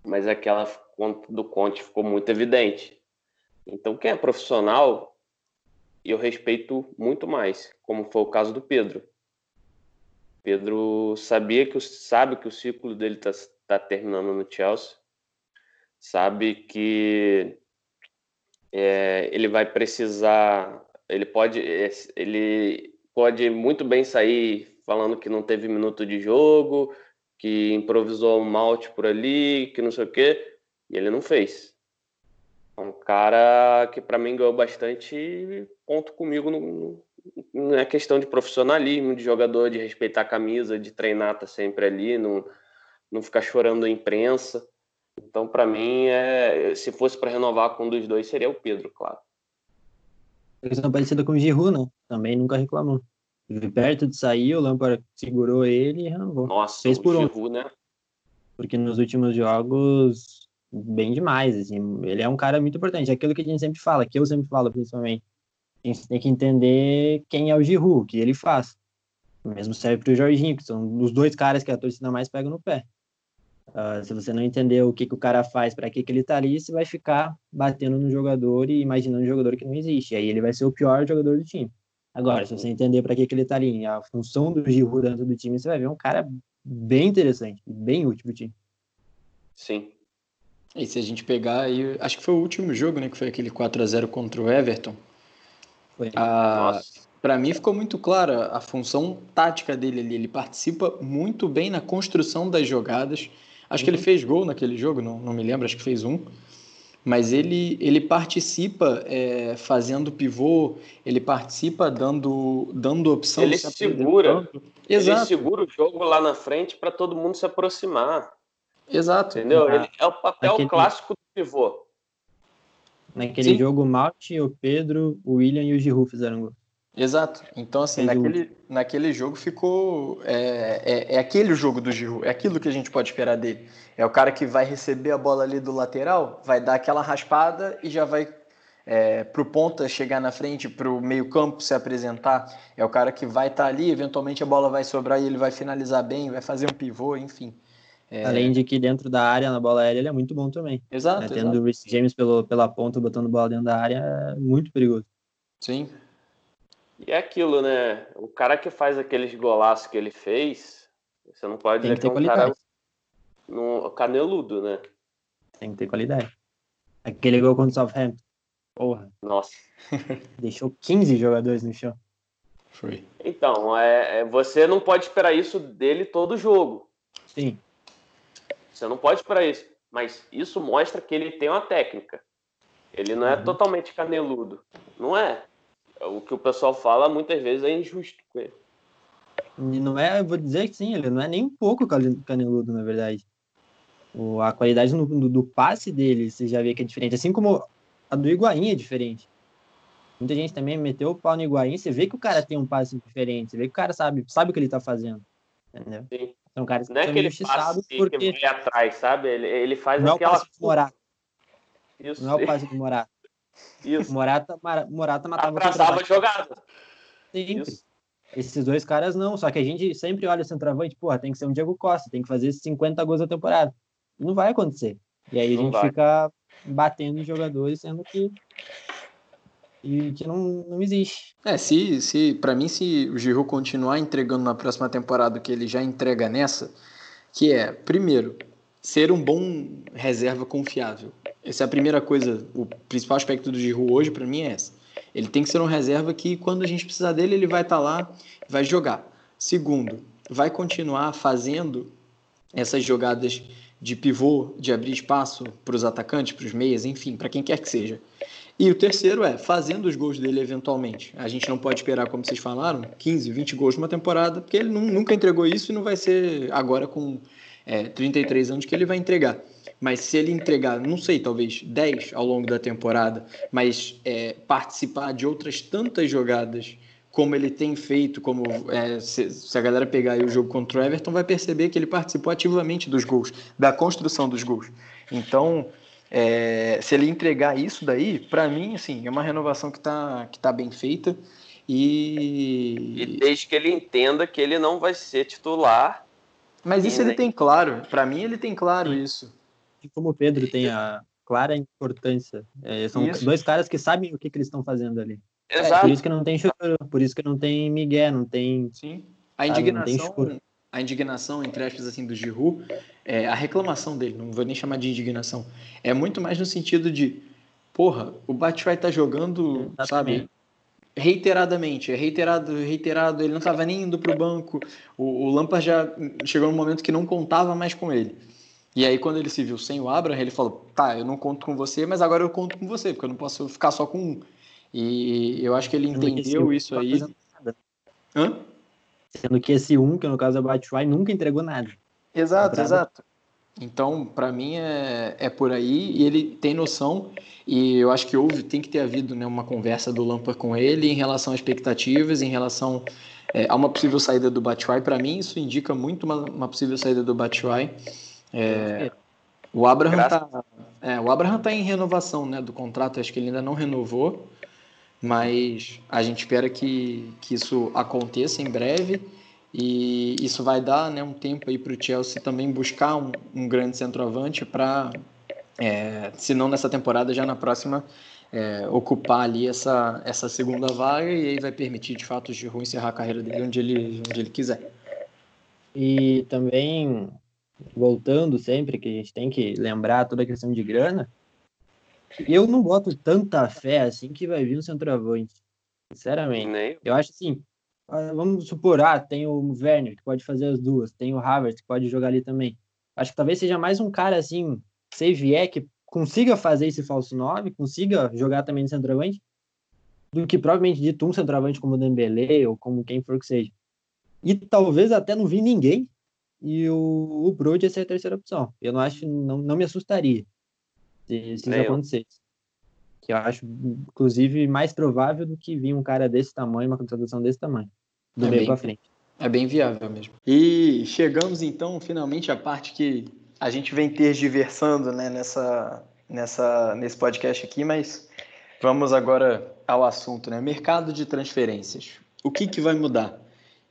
Mas aquela do Conte ficou muito evidente. Então, quem é profissional, eu respeito muito mais, como foi o caso do Pedro. Pedro sabia que, sabe que o ciclo dele está tá terminando no Chelsea. Sabe que é, ele vai precisar, ele pode, ele pode muito bem sair falando que não teve minuto de jogo, que improvisou um malte por ali, que não sei o quê, e ele não fez. É um cara que para mim ganhou bastante e ponto comigo, não, não é questão de profissionalismo, de jogador, de respeitar a camisa, de treinar, tá sempre ali, não, não ficar chorando a imprensa. Então, para mim, é... se fosse para renovar com um dos dois, seria o Pedro, claro. A questão parecida com o Giroud, né? Também nunca reclamou. Perto de sair, o Lampard segurou ele e renovou. Nossa, fez por o Giroud, né? Porque nos últimos jogos, bem demais, assim. Ele é um cara muito importante. É aquilo que a gente sempre fala, que eu sempre falo, principalmente. A gente tem que entender quem é o Giroud, o que ele faz. O mesmo serve para o Jorginho, que são os dois caras que a torcida mais pega no pé. Uh, se você não entender o que, que o cara faz, para que, que ele tá ali, você vai ficar batendo no jogador e imaginando um jogador que não existe. Aí ele vai ser o pior jogador do time. Agora, se você entender para que, que ele tá ali, a função do Giroud dentro do time, você vai ver um cara bem interessante, bem útil pro time. Sim. E se a gente pegar aí, acho que foi o último jogo, né, que foi aquele quatro a zero contra o Everton. Foi. Ah, para mim ficou muito clara a função tática dele ali. Ele participa muito bem na construção das jogadas. Acho que ele fez gol naquele jogo, não, não me lembro, acho que fez um. Mas ele, ele participa é, fazendo pivô, ele participa dando, dando opção. Ele segura. Exato. Ele segura o jogo lá na frente para todo mundo se aproximar. Exato. Entendeu? Ah, ele é o papel naquele... clássico do pivô. Naquele Sim. jogo, o Malte, o Pedro, o William e o Giroud fizeram gol. Exato. Então, assim, naquele, naquele jogo ficou... É, é, é aquele jogo do Giroud, é aquilo que a gente pode esperar dele. É o cara que vai receber a bola ali do lateral, vai dar aquela raspada e já vai é, pro ponta chegar na frente, pro meio campo se apresentar. É o cara que vai estar tá ali, eventualmente a bola vai sobrar e ele vai finalizar bem, vai fazer um pivô, enfim. É... Além de que dentro da área, na bola aérea, ele é muito bom também. Exato. Né? Tendo exato. o Reece James pelo, pela ponta, botando bola dentro da área, é muito perigoso. Sim. E é aquilo, né? O cara que faz aqueles golaços que ele fez, você não pode dizer que é um cara no caneludo, né? Tem que ter qualidade. Aquele gol contra o Southampton. Porra. Nossa. Deixou quinze jogadores no chão. Foi. Então, é, é, você não pode esperar isso dele todo jogo. Sim. Você não pode esperar isso. Mas isso mostra que ele tem uma técnica. Ele não é uhum. totalmente caneludo. Não é. O que o pessoal fala muitas vezes é injusto com ele. Não é, eu vou dizer que sim, ele não é nem um pouco caneludo, na verdade. O, a qualidade do, do, do passe dele, você já vê que é diferente. Assim como a do Higuaín é diferente. Muita gente também meteu o pau no Higuaín, você vê que o cara tem um passe diferente, você vê que o cara sabe, sabe o que ele tá fazendo. Entendeu? Sim. São caras que não é aquele passe porque... que vai atrás, sabe? Ele, ele faz não aquela... Não é o passe do Morata. Isso. Não é o passe do Morata. Isso. Morata, Morata matava atrasava a jogada. Sempre. Esses dois caras não, só que a gente sempre olha o centroavante, porra, tem que ser um Diego Costa, tem que fazer cinquenta gols na temporada. Não vai acontecer. E aí a não gente vai. fica batendo em jogadores, sendo que e que não, não existe. É, se, se para mim, se o Giroud continuar entregando na próxima temporada o que ele já entrega nessa, que é, primeiro, ser um bom reserva confiável. Essa é a primeira coisa, o principal aspecto do Giroud hoje para mim é essa. Ele tem que ser um reserva que quando a gente precisar dele, ele vai estar tá lá, vai jogar. Segundo, vai continuar fazendo essas jogadas de pivô, de abrir espaço para os atacantes, para os meias, enfim, para quem quer que seja. E o terceiro é fazendo os gols dele eventualmente. A gente não pode esperar, como vocês falaram, quinze, vinte gols numa temporada, porque ele nunca entregou isso e não vai ser agora com é, trinta e três anos que ele vai entregar. Mas se ele entregar, não sei, talvez dez ao longo da temporada, mas é, participar de outras tantas jogadas como ele tem feito, como é, se, se a galera pegar aí o jogo contra o Everton, vai perceber que ele participou ativamente dos gols, da construção dos gols. Então, é, se ele entregar isso daí, para mim, assim, é uma renovação que tá, que tá bem feita. E... e desde que ele entenda que ele não vai ser titular. Mas isso ele nem... tem claro. Para mim, ele tem claro isso. E como o Pedro tem a clara importância. É, são isso. Dois caras que sabem o que, que eles estão fazendo ali. Exato. É, por isso que não tem choro, por isso que não tem migué, não tem... Sim. A indignação, sabe, a indignação, entre aspas, assim, do Giroud, é, a reclamação dele, não vou nem chamar de indignação, é muito mais no sentido de, porra, o Batshuayi tá jogando, exatamente, sabe, reiteradamente, é reiterado, reiterado, ele não tava nem indo pro banco, o, o Lampard já chegou num momento que não contava mais com ele. E aí, quando ele se viu sem o Abraham, ele falou, tá, eu não conto com você, mas agora eu conto com você, porque eu não posso ficar só com um. E eu acho que ele entendeu isso aí. Hã? Sendo que esse um, que no caso é o Batshuayi, nunca entregou nada. Exato, exato. Então, para mim, é, é por aí. E ele tem noção. E eu acho que houve, tem que ter havido, né, uma conversa do Lampard com ele em relação a expectativas, em relação é, a uma possível saída do Batshuayi. Para mim, isso indica muito uma, uma possível saída do Batshuayi. É, o Abraham tá, é, o Abraham tá em renovação, né, do contrato. Acho que ele ainda não renovou. Mas a gente espera que, que isso aconteça em breve e isso vai dar, né, um tempo aí para o Chelsea também buscar um, um grande centroavante para, é, se não nessa temporada, já na próxima, é, ocupar ali essa, essa segunda vaga e aí vai permitir, de fato, o Giroud encerrar a carreira dele onde ele, onde ele quiser. E também, voltando sempre, que a gente tem que lembrar toda a questão de grana, eu não boto tanta fé assim que vai vir um centroavante, sinceramente. Eu acho assim, vamos supor, ah, tem o Werner, que pode fazer as duas, tem o Havertz, que pode jogar ali também. Acho que talvez seja mais um cara assim, se vier, que consiga fazer esse falso nove, consiga jogar também no centroavante, do que provavelmente dito um centroavante como o Dembele ou como quem for que seja. E talvez até não vir ninguém e o, o Brody ia ser a terceira opção. Eu não acho, não, não me assustaria. Se isso acontecer, que eu acho, inclusive, mais provável do que vir um cara desse tamanho, uma contratação desse tamanho, do meio pra frente. É bem viável mesmo. E chegamos, então, finalmente à parte que a gente vem tergiversando, né, nessa, nessa, nesse podcast aqui, mas vamos agora ao assunto, né? Mercado de transferências. O que, que vai mudar?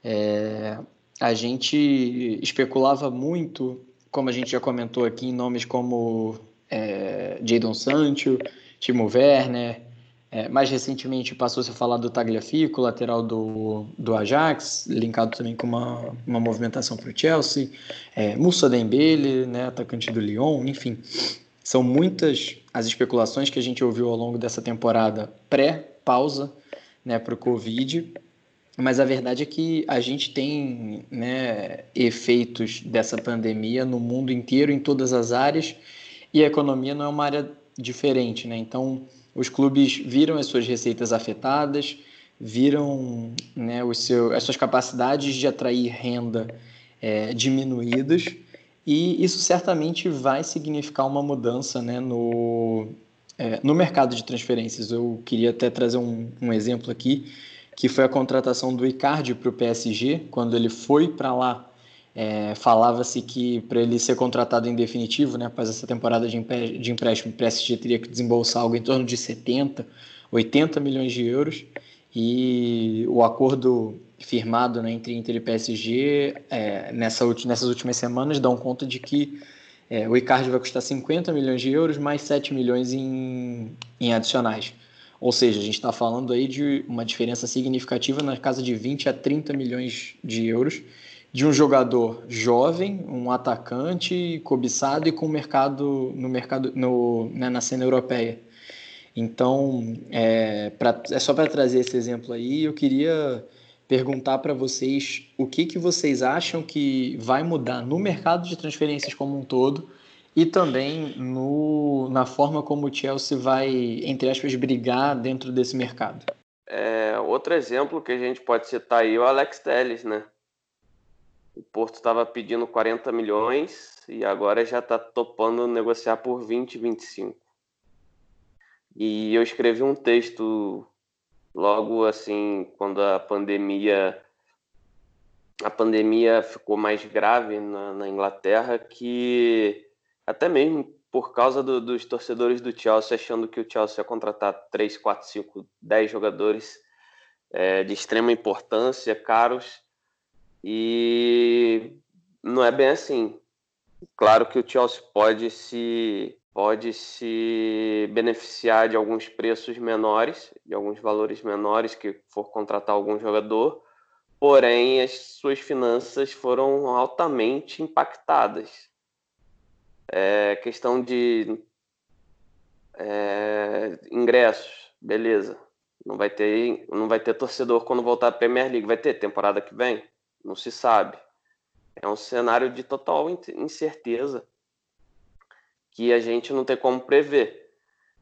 É, a gente especulava muito, como a gente já comentou aqui, em nomes como... É, Jadon Sancho, Timo Werner, é, mais recentemente passou-se a falar do Tagliafico, lateral do, do Ajax, linkado também com uma, uma movimentação para o Chelsea, é, Moussa Dembele, né, atacante do Lyon, enfim, são muitas as especulações que a gente ouviu ao longo dessa temporada pré-pausa, né, para o Covid, mas a verdade é que a gente tem, né, efeitos dessa pandemia no mundo inteiro, em todas as áreas. E a economia não é uma área diferente, né? Então, os clubes viram as suas receitas afetadas, viram, né, os seu, as suas capacidades de atrair renda é, diminuídas, e isso certamente vai significar uma mudança, né, no, é, no mercado de transferências. Eu queria até trazer um, um exemplo aqui, que foi a contratação do Icardi para o P S G, quando ele foi para lá. É, falava-se que para ele ser contratado em definitivo, né, após essa temporada de, empre- de empréstimo, o P S G teria que desembolsar algo em torno de setenta, oitenta milhões de euros, e o acordo firmado, né, entre Inter e P S G é, nessa ulti- nessas últimas semanas dão conta de que é, o Icardi vai custar cinquenta milhões de euros mais sete milhões em, em adicionais, ou seja, a gente está falando aí de uma diferença significativa na casa de vinte a trinta milhões de euros, de um jogador jovem, um atacante cobiçado e com mercado, no mercado no, né, na cena europeia. Então, é, pra, é só para trazer esse exemplo aí, eu queria perguntar para vocês o que, que vocês acham que vai mudar no mercado de transferências como um todo e também no, na forma como o Chelsea vai, entre aspas, brigar dentro desse mercado. É, outro exemplo que a gente pode citar aí é o Alex Telles, né? O Porto estava pedindo quarenta milhões e agora já está topando negociar por vinte, vinte e cinco. E eu escrevi um texto logo assim, quando a pandemia, a pandemia ficou mais grave na, na Inglaterra, que até mesmo por causa do, dos torcedores do Chelsea achando que o Chelsea ia contratar três, quatro, cinco, dez jogadores é, de extrema importância, caros, e não é bem assim. Claro que o Chelsea pode se, pode se beneficiar de alguns preços menores, de alguns valores menores, que for contratar algum jogador, porém as suas finanças foram altamente impactadas. É questão de é, ingressos, beleza. Não vai ter, não vai ter torcedor quando voltar à Premier League. Vai ter temporada que vem? Não se sabe. É um cenário de total incerteza que a gente não tem como prever.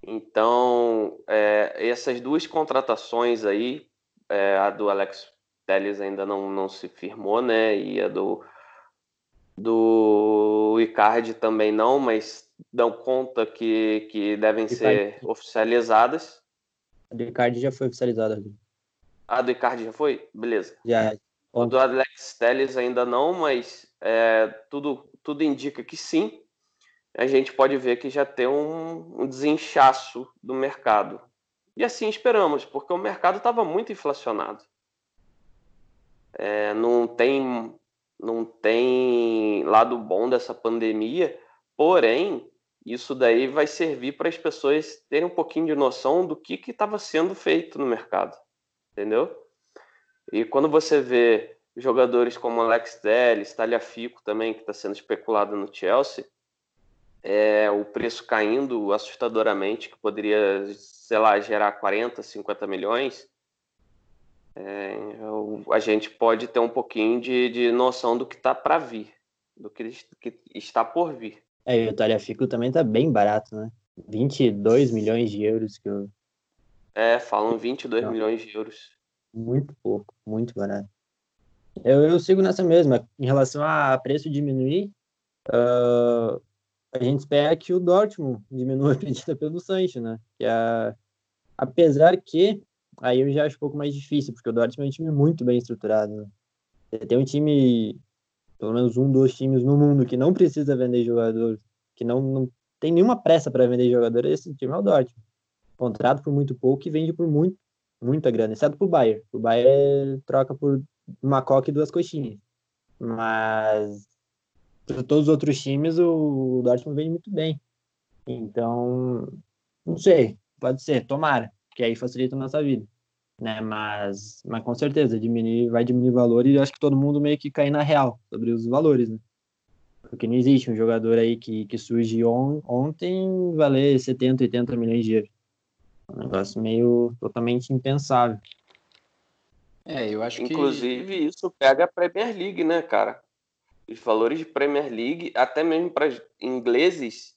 Então, é, essas duas contratações aí, é, a do Alex Telles ainda não, não se firmou, né? E a do, do Icardi também não, mas dão conta que, que devem ser oficializadas. A do Icardi já foi oficializada. A do Icardi já foi? Beleza. Já. O do Alex Telles ainda não, mas é, tudo, tudo indica que sim. A gente pode ver que já tem um, um desinchaço do mercado. E assim esperamos, porque o mercado estava muito inflacionado. É, não tem, não tem lado bom dessa pandemia, porém, isso daí vai servir para as pessoas terem um pouquinho de noção do que estava sendo feito no mercado. Entendeu? E quando você vê jogadores como Alex Telles, Tagliafico também, que está sendo especulado no Chelsea, é, o preço caindo assustadoramente, que poderia, sei lá, gerar quarenta, cinquenta milhões, é, a gente pode ter um pouquinho de, de noção do que está para vir, do que, do que está por vir. É, e o Tagliafico também está bem barato, né? vinte e dois milhões de euros. Que eu... É, falam vinte e dois Não. milhões de euros. Muito pouco, muito barato. Eu, eu sigo nessa mesma. Em relação a preço diminuir, uh, a gente espera que o Dortmund diminua a pedida pelo Sancho, né? Que a, apesar que, aí eu já acho um pouco mais difícil, porque o Dortmund é um time muito bem estruturado, né? Tem um time, pelo menos um dos times no mundo, que não precisa vender jogador, que não, não tem nenhuma pressa para vender jogador, esse time é o Dortmund. Contrato por muito pouco e vende por muito muita grana, exceto pro Bayern. O Bayern troca por uma coca e duas coxinhas. Mas para todos os outros times, o Dortmund vende muito bem. Então, não sei. Pode ser, tomara. Porque aí facilita a nossa vida. Né? Mas, mas com certeza, diminuir, vai diminuir o valor e eu acho que todo mundo meio que cai na real sobre os valores, né? Porque não existe um jogador aí que, que surge on, ontem valer setenta, oitenta milhões de euros. Um negócio meio totalmente impensável. É, eu acho que... Inclusive, isso pega a Premier League, né, cara? Os valores de Premier League, até mesmo para ingleses,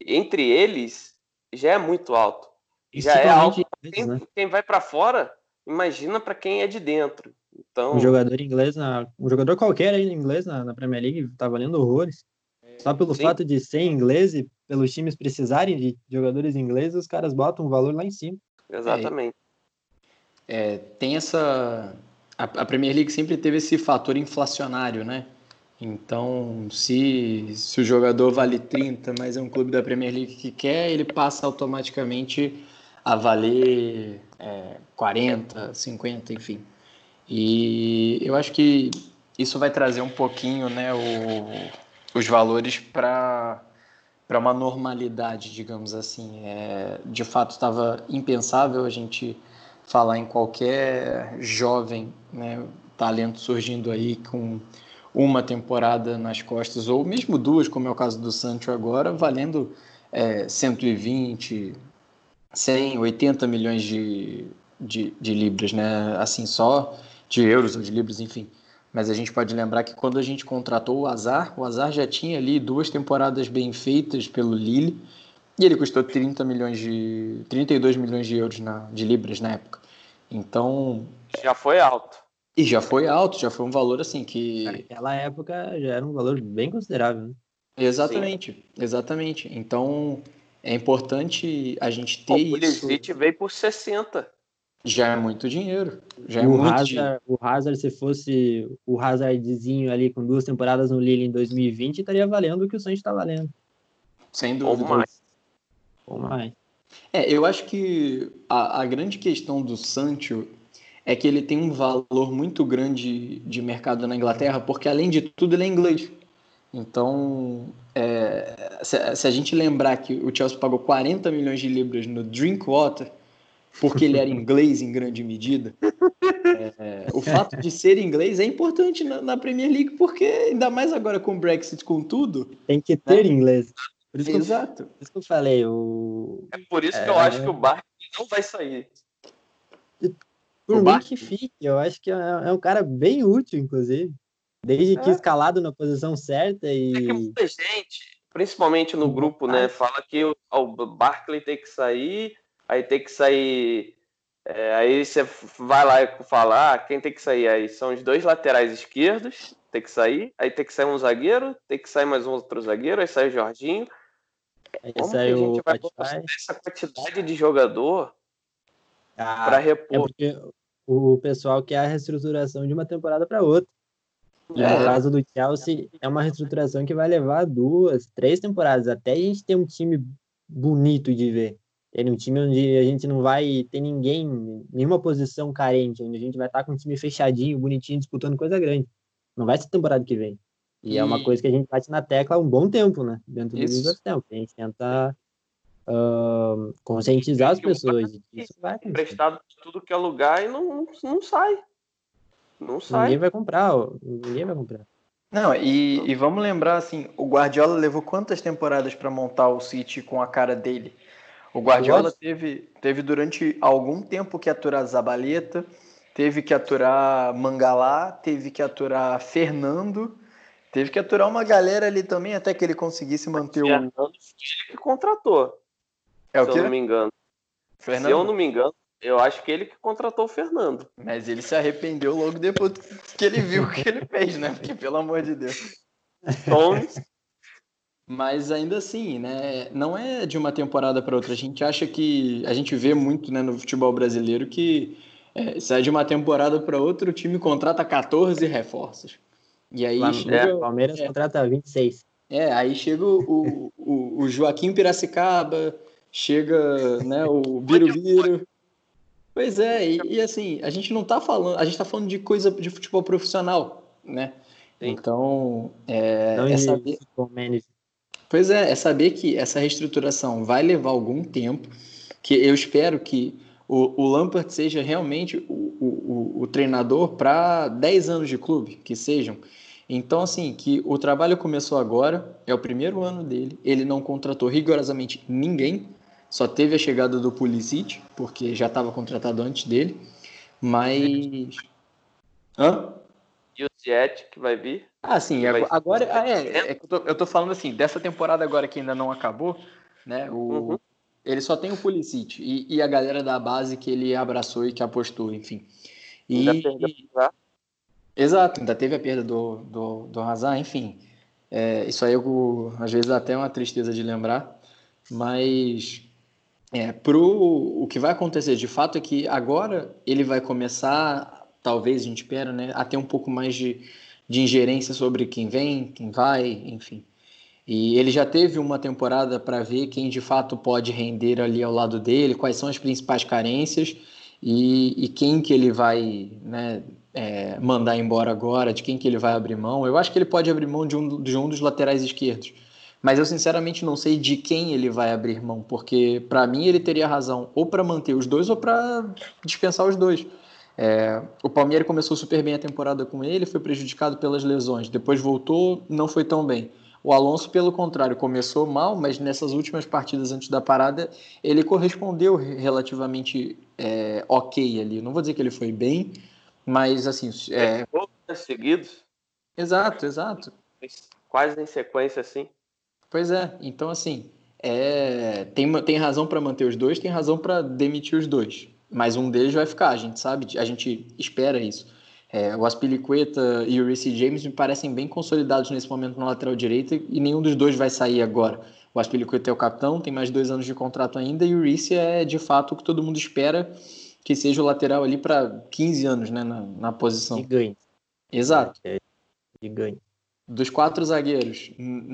entre eles, já é muito alto. Isso já é alto. Inglês, quem, né? Quem vai para fora, imagina para quem é de dentro. Então... Um jogador inglês, na... um jogador qualquer aí inglês na, na Premier League tá valendo horrores. Só pelo Sim. fato de ser inglês e pelos times precisarem de jogadores ingleses, os caras botam um valor lá em cima. Exatamente. É, é, tem essa... A, a Premier League sempre teve esse fator inflacionário, né? Então, se, se o jogador vale trinta, mas é um clube da Premier League que quer, ele passa automaticamente a valer é, quarenta, cinquenta, enfim. E eu acho que isso vai trazer um pouquinho, né, o... os valores para uma normalidade, digamos assim. É, de fato, estava impensável a gente falar em qualquer jovem, né, talento surgindo aí com uma temporada nas costas, ou mesmo duas, como é o caso do Sancho agora, valendo é, cento e vinte, cem, oitenta milhões de, de, de libras, né? Assim só, de euros ou de libras, enfim. Mas a gente pode lembrar que quando a gente contratou o Hazard, o Hazard já tinha ali duas temporadas bem feitas pelo Lille, e ele custou trinta milhões de, trinta e dois milhões de euros na, de libras na época. Então... já foi alto. E já foi alto, já foi um valor assim que... naquela época já era um valor bem considerável, né? Exatamente, sim, exatamente. Então é importante a gente ter o isso... O Pulisic veio por sessenta. Já é muito dinheiro. Já é o, muito Hazard, dinheiro. O Hazard, se fosse o Hazardzinho ali com duas temporadas no Lille em dois mil e vinte, estaria valendo o que o Sancho está valendo. Sem dúvida. Ou mais. Ou mais. É, eu acho que a, a grande questão do Sancho é que ele tem um valor muito grande de mercado na Inglaterra, porque, além de tudo, ele é inglês. Então, é, se, se a gente lembrar que o Chelsea pagou quarenta milhões de libras no Drinkwater, porque ele era inglês em grande medida, é, o fato de ser inglês é importante na, na Premier League, porque, ainda mais agora com o Brexit, com tudo... tem que ter, né, inglês. Por isso, exato. Que, por isso que eu falei. O... é por isso que é... eu acho que o Barkley não vai sair. Por mim que fique, eu acho que é um cara bem útil, inclusive. Desde é. que escalado na posição certa e... é que muita gente, principalmente no grupo, né, fala que o, o Barkley tem que sair, aí tem que sair... é, aí você vai lá e fala, ah, quem tem que sair? Aí são os dois laterais esquerdos, tem que sair, aí tem que sair um zagueiro, tem que sair mais um outro zagueiro, aí sai o Jorginho. Aí como que a gente vai conseguir essa quantidade de jogador... ah, para repor. É porque o pessoal quer a reestruturação de uma temporada para outra. No é. caso do Chelsea, é uma reestruturação que vai levar duas, três temporadas, até a gente ter um time bonito de ver. Ter um time onde a gente não vai ter ninguém, nenhuma posição carente, onde a gente vai estar com um time fechadinho, bonitinho, disputando coisa grande. Não vai ser temporada que vem. E, e... é uma coisa que a gente bate na tecla há um bom tempo, né? Dentro do Blues of Stamford. A gente tenta... Uh, conscientizar as pessoas. Isso vai emprestado de tudo que é lugar e não, não sai. Não sai. Ninguém vai comprar, ó. Ninguém vai comprar. Não, e, e vamos lembrar assim, o Guardiola levou quantas temporadas para montar o City com a cara dele? O Guardiola teve, teve durante algum tempo que aturar Zabaleta, teve que aturar Mangalá, teve que aturar Fernando, teve que aturar uma galera ali também até que ele conseguisse manter o... Fernando foi ele que contratou. É o quê? Se eu não me engano. Fernando? Se eu não me engano, eu acho que ele que contratou o Fernando. Mas ele se arrependeu logo depois que ele viu o que ele fez, né? Porque, pelo amor de Deus. Mas ainda assim, né? Não é de uma temporada para outra. A gente acha que... a gente vê muito, né, no futebol brasileiro que é, sai de uma temporada para outra, o time contrata quatorze reforços. E aí Palmeiras, chega, o Palmeiras é, contrata vinte e seis. É, aí chega o, o, o Joaquim Piracicaba, chega, né, o Birubiru. Pois é, e, e assim, a gente não tá falando, a gente tá falando de coisa de futebol profissional, né? Então, é, é saber... Pois é, é saber que essa reestruturação vai levar algum tempo, que eu espero que o, o Lampard seja realmente o, o, o, o treinador para dez anos de clube, que sejam. Então, assim, que o trabalho começou agora, é o primeiro ano dele, ele não contratou rigorosamente ninguém, só teve a chegada do Pulisic, porque já estava contratado antes dele, mas... hã? E o Ziyech que vai vir? Ah, sim, agora... agora ah, é, é que eu, tô, eu tô falando assim, dessa temporada agora que ainda não acabou, né, o... Uhum. Ele só tem o Pulisic e, e a galera da base que ele abraçou e que apostou, enfim. E... ainda perdeu o Hazard. Exato, ainda teve a perda do, do, do Hazard, enfim. É, isso aí eu, às vezes até é uma tristeza de lembrar, mas é, pro, o que vai acontecer de fato é que agora ele vai começar, talvez a gente espera, né, a ter um pouco mais de, de ingerência sobre quem vem, quem vai, enfim. E ele já teve uma temporada para ver quem de fato pode render ali ao lado dele, quais são as principais carências e, e quem que ele vai, né, é, mandar embora agora, de quem que ele vai abrir mão. Eu acho que ele pode abrir mão de um, de um dos laterais esquerdos, mas eu sinceramente não sei de quem ele vai abrir mão, porque para mim ele teria razão ou para manter os dois ou para dispensar os dois. É, o Palmeiras começou super bem a temporada com ele, foi prejudicado pelas lesões, depois voltou, não foi tão bem. O Alonso, pelo contrário, começou mal, mas nessas últimas partidas antes da parada, ele correspondeu relativamente é, ok ali. Não vou dizer que ele foi bem, mas assim... É... É, seguidos. Exato, exato. Quase em sequência, assim. Pois é, então assim, é... tem, tem razão para manter os dois, tem razão para demitir os dois. Mas um deles vai ficar, a gente sabe, a gente espera isso. É, o Azpilicueta e o Reece James me parecem bem consolidados nesse momento na lateral direita e nenhum dos dois vai sair agora. O Azpilicueta é o capitão, tem mais dois anos de contrato ainda e o Reece é de fato o que todo mundo espera que seja o lateral ali para quinze anos, né, na, na posição. E ganhe. Exato. E ganhe. Dos quatro zagueiros,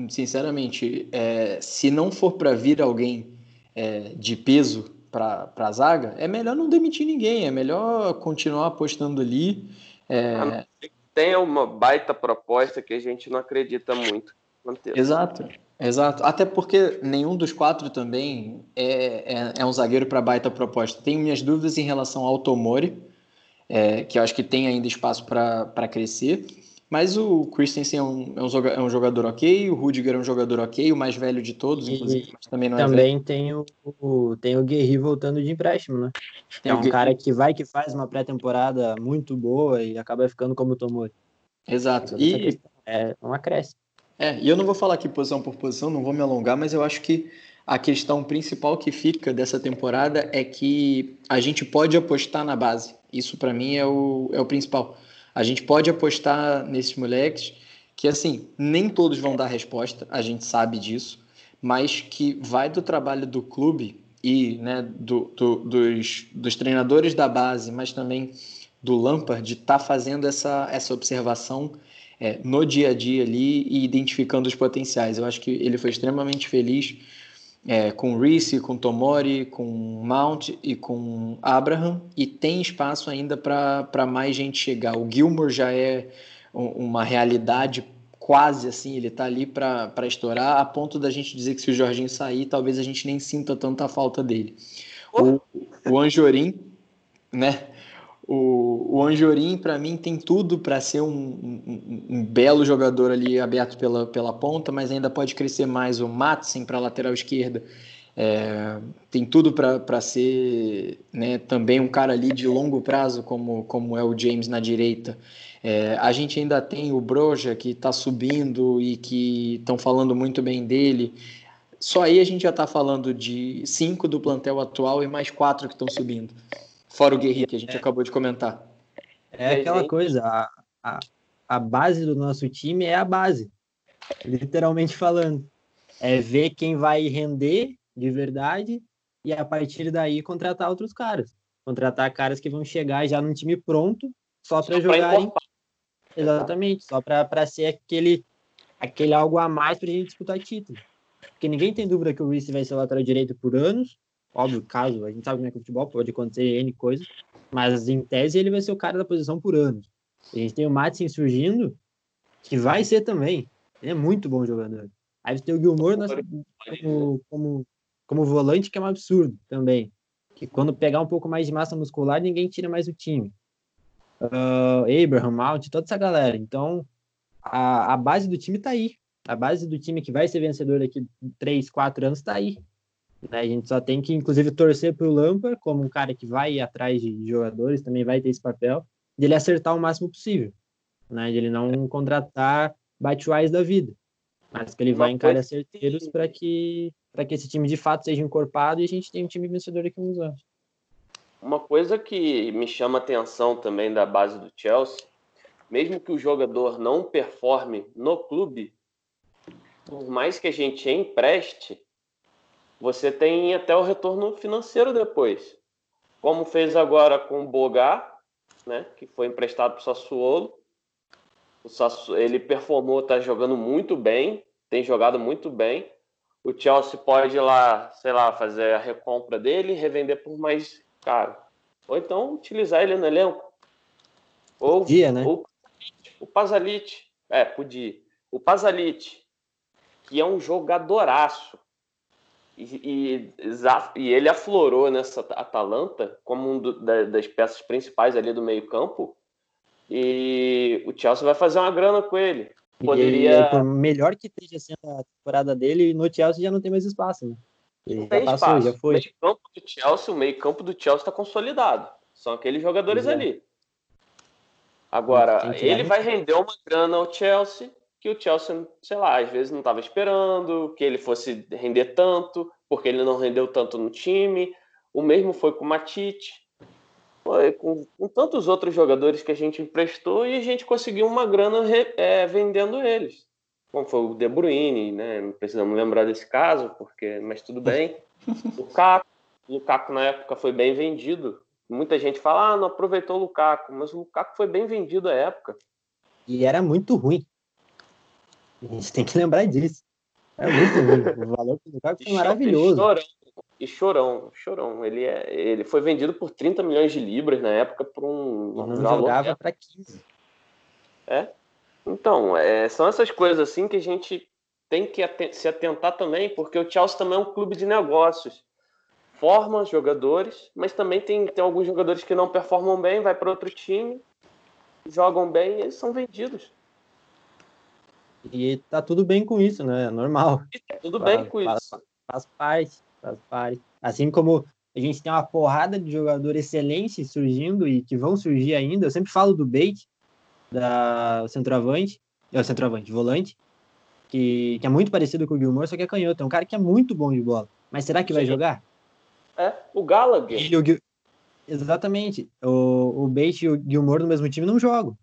sinceramente, é, se não for para vir alguém é, de peso para a zaga, é melhor não demitir ninguém, é melhor continuar apostando ali. É... Tem uma baita proposta que a gente não acredita muito. Manter. Exato, exato. Até porque nenhum dos quatro também é, é, é um zagueiro para baita proposta. Tenho minhas dúvidas em relação ao Tomori, é, que eu acho que tem ainda espaço para crescer. Mas o Christensen é um, é, um joga- é um jogador ok, o Rudiger é um jogador ok, o mais velho de todos, inclusive, mas também não é também velho. Também tem o, o, tem o Guerri voltando de empréstimo, né? Tem é um Guerri. Cara que vai que faz uma pré-temporada muito boa e acaba ficando como o Tomori. Exato. E... É uma cresce. É, e eu não vou falar aqui posição por posição, não vou me alongar, mas eu acho que a questão principal que fica dessa temporada é que a gente pode apostar na base. Isso, para mim, é o, é o principal. A gente pode apostar nesses moleques que, assim, nem todos vão dar resposta, a gente sabe disso, mas que vai do trabalho do clube e né, do, do, dos, dos treinadores da base, mas também do Lampard, de estar tá fazendo essa, essa observação é, no dia a dia ali e identificando os potenciais. Eu acho que ele foi extremamente feliz é, com o Reece, com o Tomori, com o Mount e com o Abraham, e tem espaço ainda para mais gente chegar. O Gilmour já é um, uma realidade quase assim, ele está ali para estourar, a ponto da gente dizer que se o Jorginho sair, talvez a gente nem sinta tanta falta dele. Oh. O, o Anjorin, né? O, o Anjorin, para mim, tem tudo para ser um, um, um belo jogador ali aberto pela, pela ponta, mas ainda pode crescer mais. O Madsen para a lateral esquerda é, tem tudo para ser né, também um cara ali de longo prazo, como, como é o James na direita. É, a gente ainda tem o Broja, que está subindo e que estão falando muito bem dele. Só aí a gente já está falando de cinco do plantel atual e mais quatro que estão subindo. Fora o Guerri, que a gente é, acabou de comentar. É aquela coisa, a, a, a base do nosso time é a base, literalmente falando. É ver quem vai render de verdade e a partir daí contratar outros caras. Contratar caras que vão chegar já num time pronto, só para jogar. Pra Exatamente, só para ser aquele, aquele algo a mais para a gente disputar título. Porque ninguém tem dúvida que o Reece vai ser o lateral direito por anos. Óbvio, caso, a gente sabe como é que o futebol pode acontecer N coisas, mas em tese ele vai ser o cara da posição por anos. A gente tem o Madsen surgindo, que vai ser também. Ele é muito bom jogador. Aí você tem o Gilmour nossa, como, como, como volante, que é um absurdo também. Que quando pegar um pouco mais de massa muscular, ninguém tira mais o time. Uh, Abraham, Mount, toda essa galera. Então, a, a base do time tá aí. A base do time que vai ser vencedor daqui três, quatro anos tá aí. A gente só tem que, inclusive, torcer para o Lampard, como um cara que vai atrás de jogadores, também vai ter esse papel, de ele acertar o máximo possível, né? De ele não contratar Batshuayi da vida, mas que ele vá em caras certeiros para que, para que esse time, de fato, seja encorpado e a gente tenha um time vencedor aqui nos anos. Uma coisa que me chama a atenção também da base do Chelsea, mesmo que o jogador não performe no clube, por mais que a gente empreste, você tem até o retorno financeiro depois. Como fez agora com o Boga, né, que foi emprestado para o Sassuolo. O Sassuolo. Ele performou, está jogando muito bem, tem jogado muito bem. O Chelsea pode ir lá, sei lá, fazer a recompra dele e revender por mais caro. Ou então utilizar ele no elenco. Ou, podia, né? Ou, o Pasalic. É, podia. O Pasalic, que é um jogadoraço. E, e, e ele aflorou nessa Atalanta como uma das peças principais ali do meio-campo, e o Chelsea vai fazer uma grana com ele. Poderia... Ele, por melhor que esteja sendo a temporada dele, no Chelsea já não tem mais espaço, né? Ele não tem já espaço. Passou, já foi. O meio-campo do Chelsea, o meio-campo do Chelsea está consolidado. São aqueles jogadores é. ali. Agora, ele vai render uma grana ao Chelsea que o Chelsea, sei lá, às vezes não estava esperando que ele fosse render tanto, porque ele não rendeu tanto no time. O mesmo foi com o Matic, foi com, com tantos outros jogadores que a gente emprestou e a gente conseguiu uma grana re, é, vendendo eles. Bom, foi o De Bruyne, né? Não precisamos lembrar desse caso, porque, mas tudo bem. O Lukaku, o Lukaku na época foi bem vendido. Muita gente fala, ah, não aproveitou o Lukaku, mas o Lukaku foi bem vendido à época. E era muito ruim. A gente tem que lembrar disso. É muito ruim. O valor do Lukaku foi maravilhoso. E chorão, chorão. Ele, é, ele foi vendido por trinta milhões de libras na época por um... Não jogava para quinze. É? Então, é, são essas coisas assim que a gente tem que atent- se atentar também, porque o Chelsea também é um clube de negócios. Forma jogadores, mas também tem, tem alguns jogadores que não performam bem, vai para outro time, jogam bem e eles são vendidos. E tá tudo bem com isso, né? É normal. Tá tudo faz, bem com faz, isso. Faz parte, faz parte. Assim como a gente tem uma porrada de jogadores excelentes surgindo e que vão surgir ainda. Eu sempre falo do Bate, da centroavante, é o centroavante, volante, que, que é muito parecido com o Gilmour, só que é canhoto. É um cara que é muito bom de bola. Mas será que vai Sim. jogar? É, o Gallagher. Ele, o Gil... Exatamente. O, o Bate e o Gilmour no mesmo time não jogam.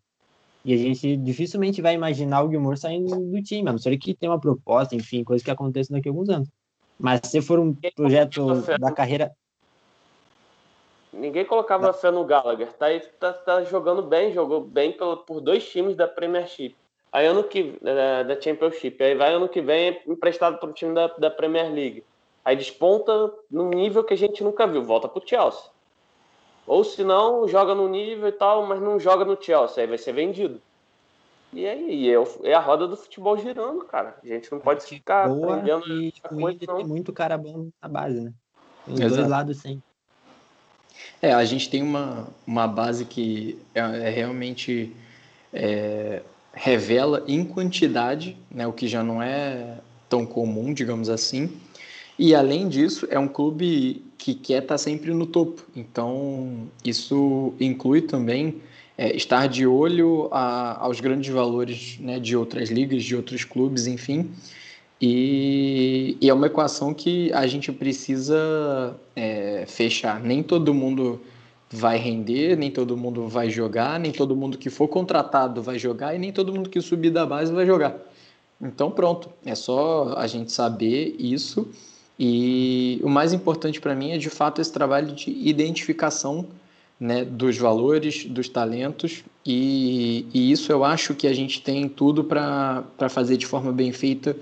E a gente dificilmente vai imaginar o Gilmour saindo do time, a não ser que tenha uma proposta, enfim, coisa que aconteça daqui a alguns anos. Mas se for um Ninguém projeto da carreira... Ninguém colocava da... fé no Gallagher. Tá, tá, tá jogando bem, jogou bem pelo, por dois times da Premiership. Aí ano que... Da, da Championship. Aí vai ano que vem emprestado para o time da, da Premier League. Aí desponta num nível que a gente nunca viu. Volta pro Chelsea. Ou se não, joga no nível e tal, mas não joga no Chelsea, aí vai ser vendido. E aí, é a roda do futebol girando, cara. A gente não pode ficar vendendo muita coisa, não. Tem muito cara bom na base, né? Os dois lados sempre. É, a gente tem uma, uma base que é, é realmente é, revela em quantidade, né, o que já não é tão comum, digamos assim. E, além disso, é um clube que quer estar sempre no topo. Então, isso inclui também é, estar de olho a, aos grandes valores, né, de outras ligas, de outros clubes, enfim. E, e é uma equação que a gente precisa é, fechar. Nem todo mundo vai render, nem todo mundo vai jogar, nem todo mundo que for contratado vai jogar e nem todo mundo que subir da base vai jogar. Então, pronto. É só a gente saber isso. E o mais importante para mim é, de fato, esse trabalho de identificação, né, dos valores, dos talentos, e, e isso eu acho que a gente tem tudo para fazer de forma bem feita,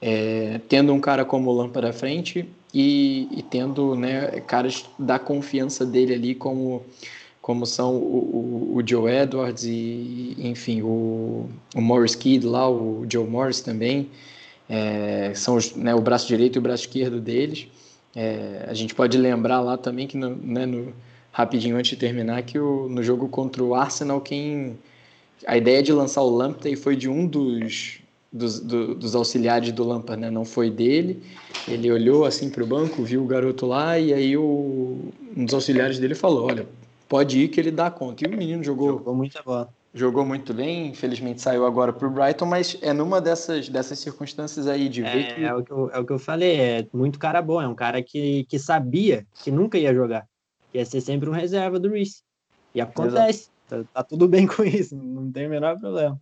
é, tendo um cara como o Lampard à frente e, e tendo, né, caras da confiança dele ali, como, como são o, o, o Joe Edwards e, enfim, o, o Morris Kidd lá, o Joe Morris também. É, são os, né, o braço direito e o braço esquerdo deles. É, a gente pode lembrar lá também que, no, né, no, rapidinho antes de terminar, que o, no jogo contra o Arsenal, quem, a ideia de lançar o Lampard foi de um dos, dos, do, dos auxiliares do Lampard, né, não foi dele. Ele olhou assim para o banco, viu o garoto lá, e aí o, um dos auxiliares dele falou: olha, pode ir que ele dá conta. E o menino jogou, jogou muita bola. Jogou muito bem, infelizmente saiu agora para o Brighton, mas é numa dessas, dessas circunstâncias aí de é, ver que... É o que, eu, é o que eu falei, é muito cara bom, é um cara que, que sabia que nunca ia jogar, ia ser sempre um reserva do Reece. E acontece, tá, tá tudo bem com isso, não tem o menor problema.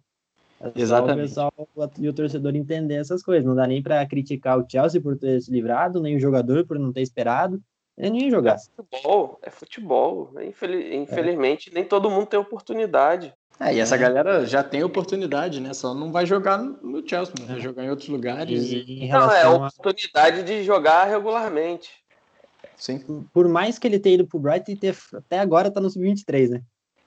É Exatamente. Só o pessoal e o torcedor entender essas coisas, não dá nem para criticar o Chelsea por ter se livrado, nem o jogador por não ter esperado. É nem jogar. É futebol, é futebol. Infeliz, infelizmente, é. nem todo mundo tem oportunidade. É, e essa galera já tem oportunidade, né? Só não vai jogar no Chelsea, não vai jogar em outros lugares. E... Em não, é a oportunidade de jogar regularmente. Sim. Por mais que ele tenha ido pro Brighton e ter... até agora tá no sub vinte e três, né?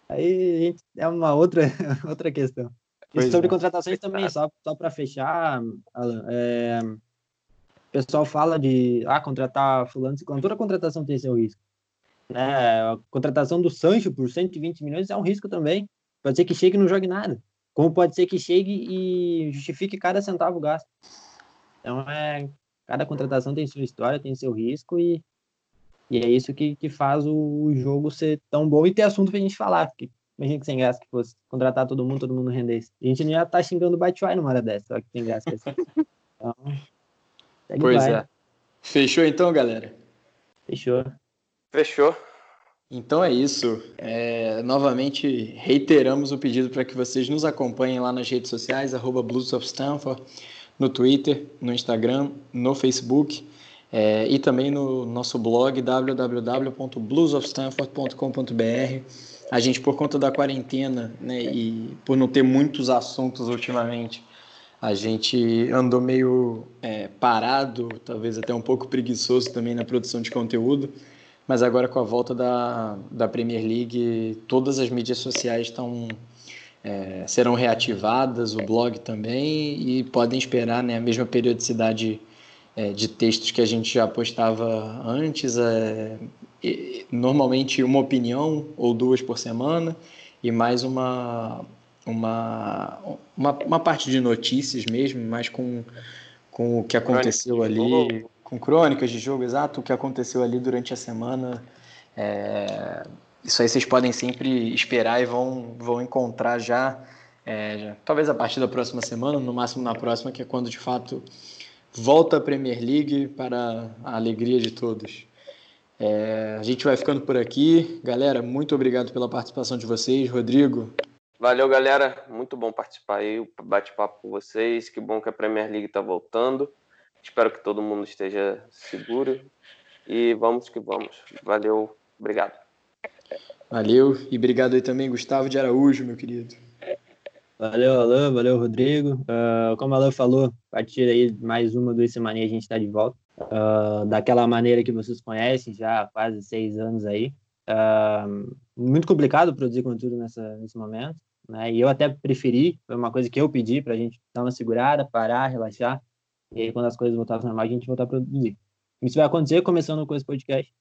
Aí é uma outra, outra questão. E sobre é. contratações também, só, só para fechar, Alan, é... pessoal fala de ah, contratar fulano, toda contratação tem seu risco. Né? A contratação do Sancho por cento e vinte milhões é um risco também. Pode ser que chegue e não jogue nada. Como pode ser que chegue e justifique cada centavo gasto. Então, é, cada contratação tem sua história, tem seu risco e, e é isso que, que faz o jogo ser tão bom e ter assunto pra gente falar. Porque imagina que sem graça que fosse contratar todo mundo, todo mundo rendesse. A gente não ia estar tá xingando o Batshuayi numa hora dessa, só que sem graça. Assim. Então, pois vai. É. Fechou então, galera? Fechou. Fechou. Então é isso. É, novamente reiteramos o pedido para que vocês nos acompanhem lá nas redes sociais, arroba Blues of Stamford, no Twitter, no Instagram, no Facebook é, e também no nosso blog w w w ponto blues of stamford ponto com ponto b r. A gente, por conta da quarentena, né, e por não ter muitos assuntos ultimamente, a gente andou meio é, parado, talvez até um pouco preguiçoso também na produção de conteúdo. Mas agora com a volta da, da Premier League, todas as mídias sociais estão, é, serão reativadas, o blog também, e podem esperar, né, a mesma periodicidade é, de textos que a gente já postava antes, é, e, normalmente uma opinião ou duas por semana, e mais uma, uma, uma, uma parte de notícias mesmo, mais com, com o que aconteceu ali... com crônicas de jogo, exato, o que aconteceu ali durante a semana. É, isso aí vocês podem sempre esperar e vão, vão encontrar já, é, já, talvez a partir da próxima semana, no máximo na próxima, que é quando de fato volta a Premier League para a alegria de todos. É, a gente vai ficando por aqui. Galera, muito obrigado pela participação de vocês. Rodrigo. Valeu, galera. Muito bom participar aí, bate-papo com vocês. Que bom que a Premier League está voltando. Espero que todo mundo esteja seguro e vamos que vamos. Valeu, obrigado. Valeu e obrigado aí também, Gustavo de Araújo, meu querido. Valeu, Alan, valeu, Rodrigo. Uh, como a Alan falou, a partir aí de mais uma, duas semanas a gente está de volta. Uh, daquela maneira que vocês conhecem, já há quase seis anos aí. Uh, muito complicado produzir conteúdo nessa, nesse momento, né? E eu até preferi, foi uma coisa que eu pedi para a gente dar uma segurada, parar, relaxar. E aí, quando as coisas voltarem ao normal, a gente voltar a produzir. Isso vai acontecer começando com esse podcast,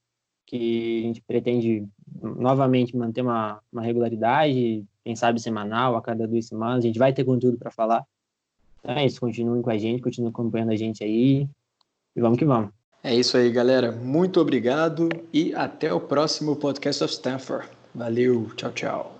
que a gente pretende novamente manter uma, uma regularidade, quem sabe semanal, a cada duas semanas. A gente vai ter conteúdo para falar. Então é isso, continuem com a gente, continuem acompanhando a gente aí. E vamos que vamos. É isso aí, galera. Muito obrigado e até o próximo Podcast of Stamford. Valeu, tchau, tchau.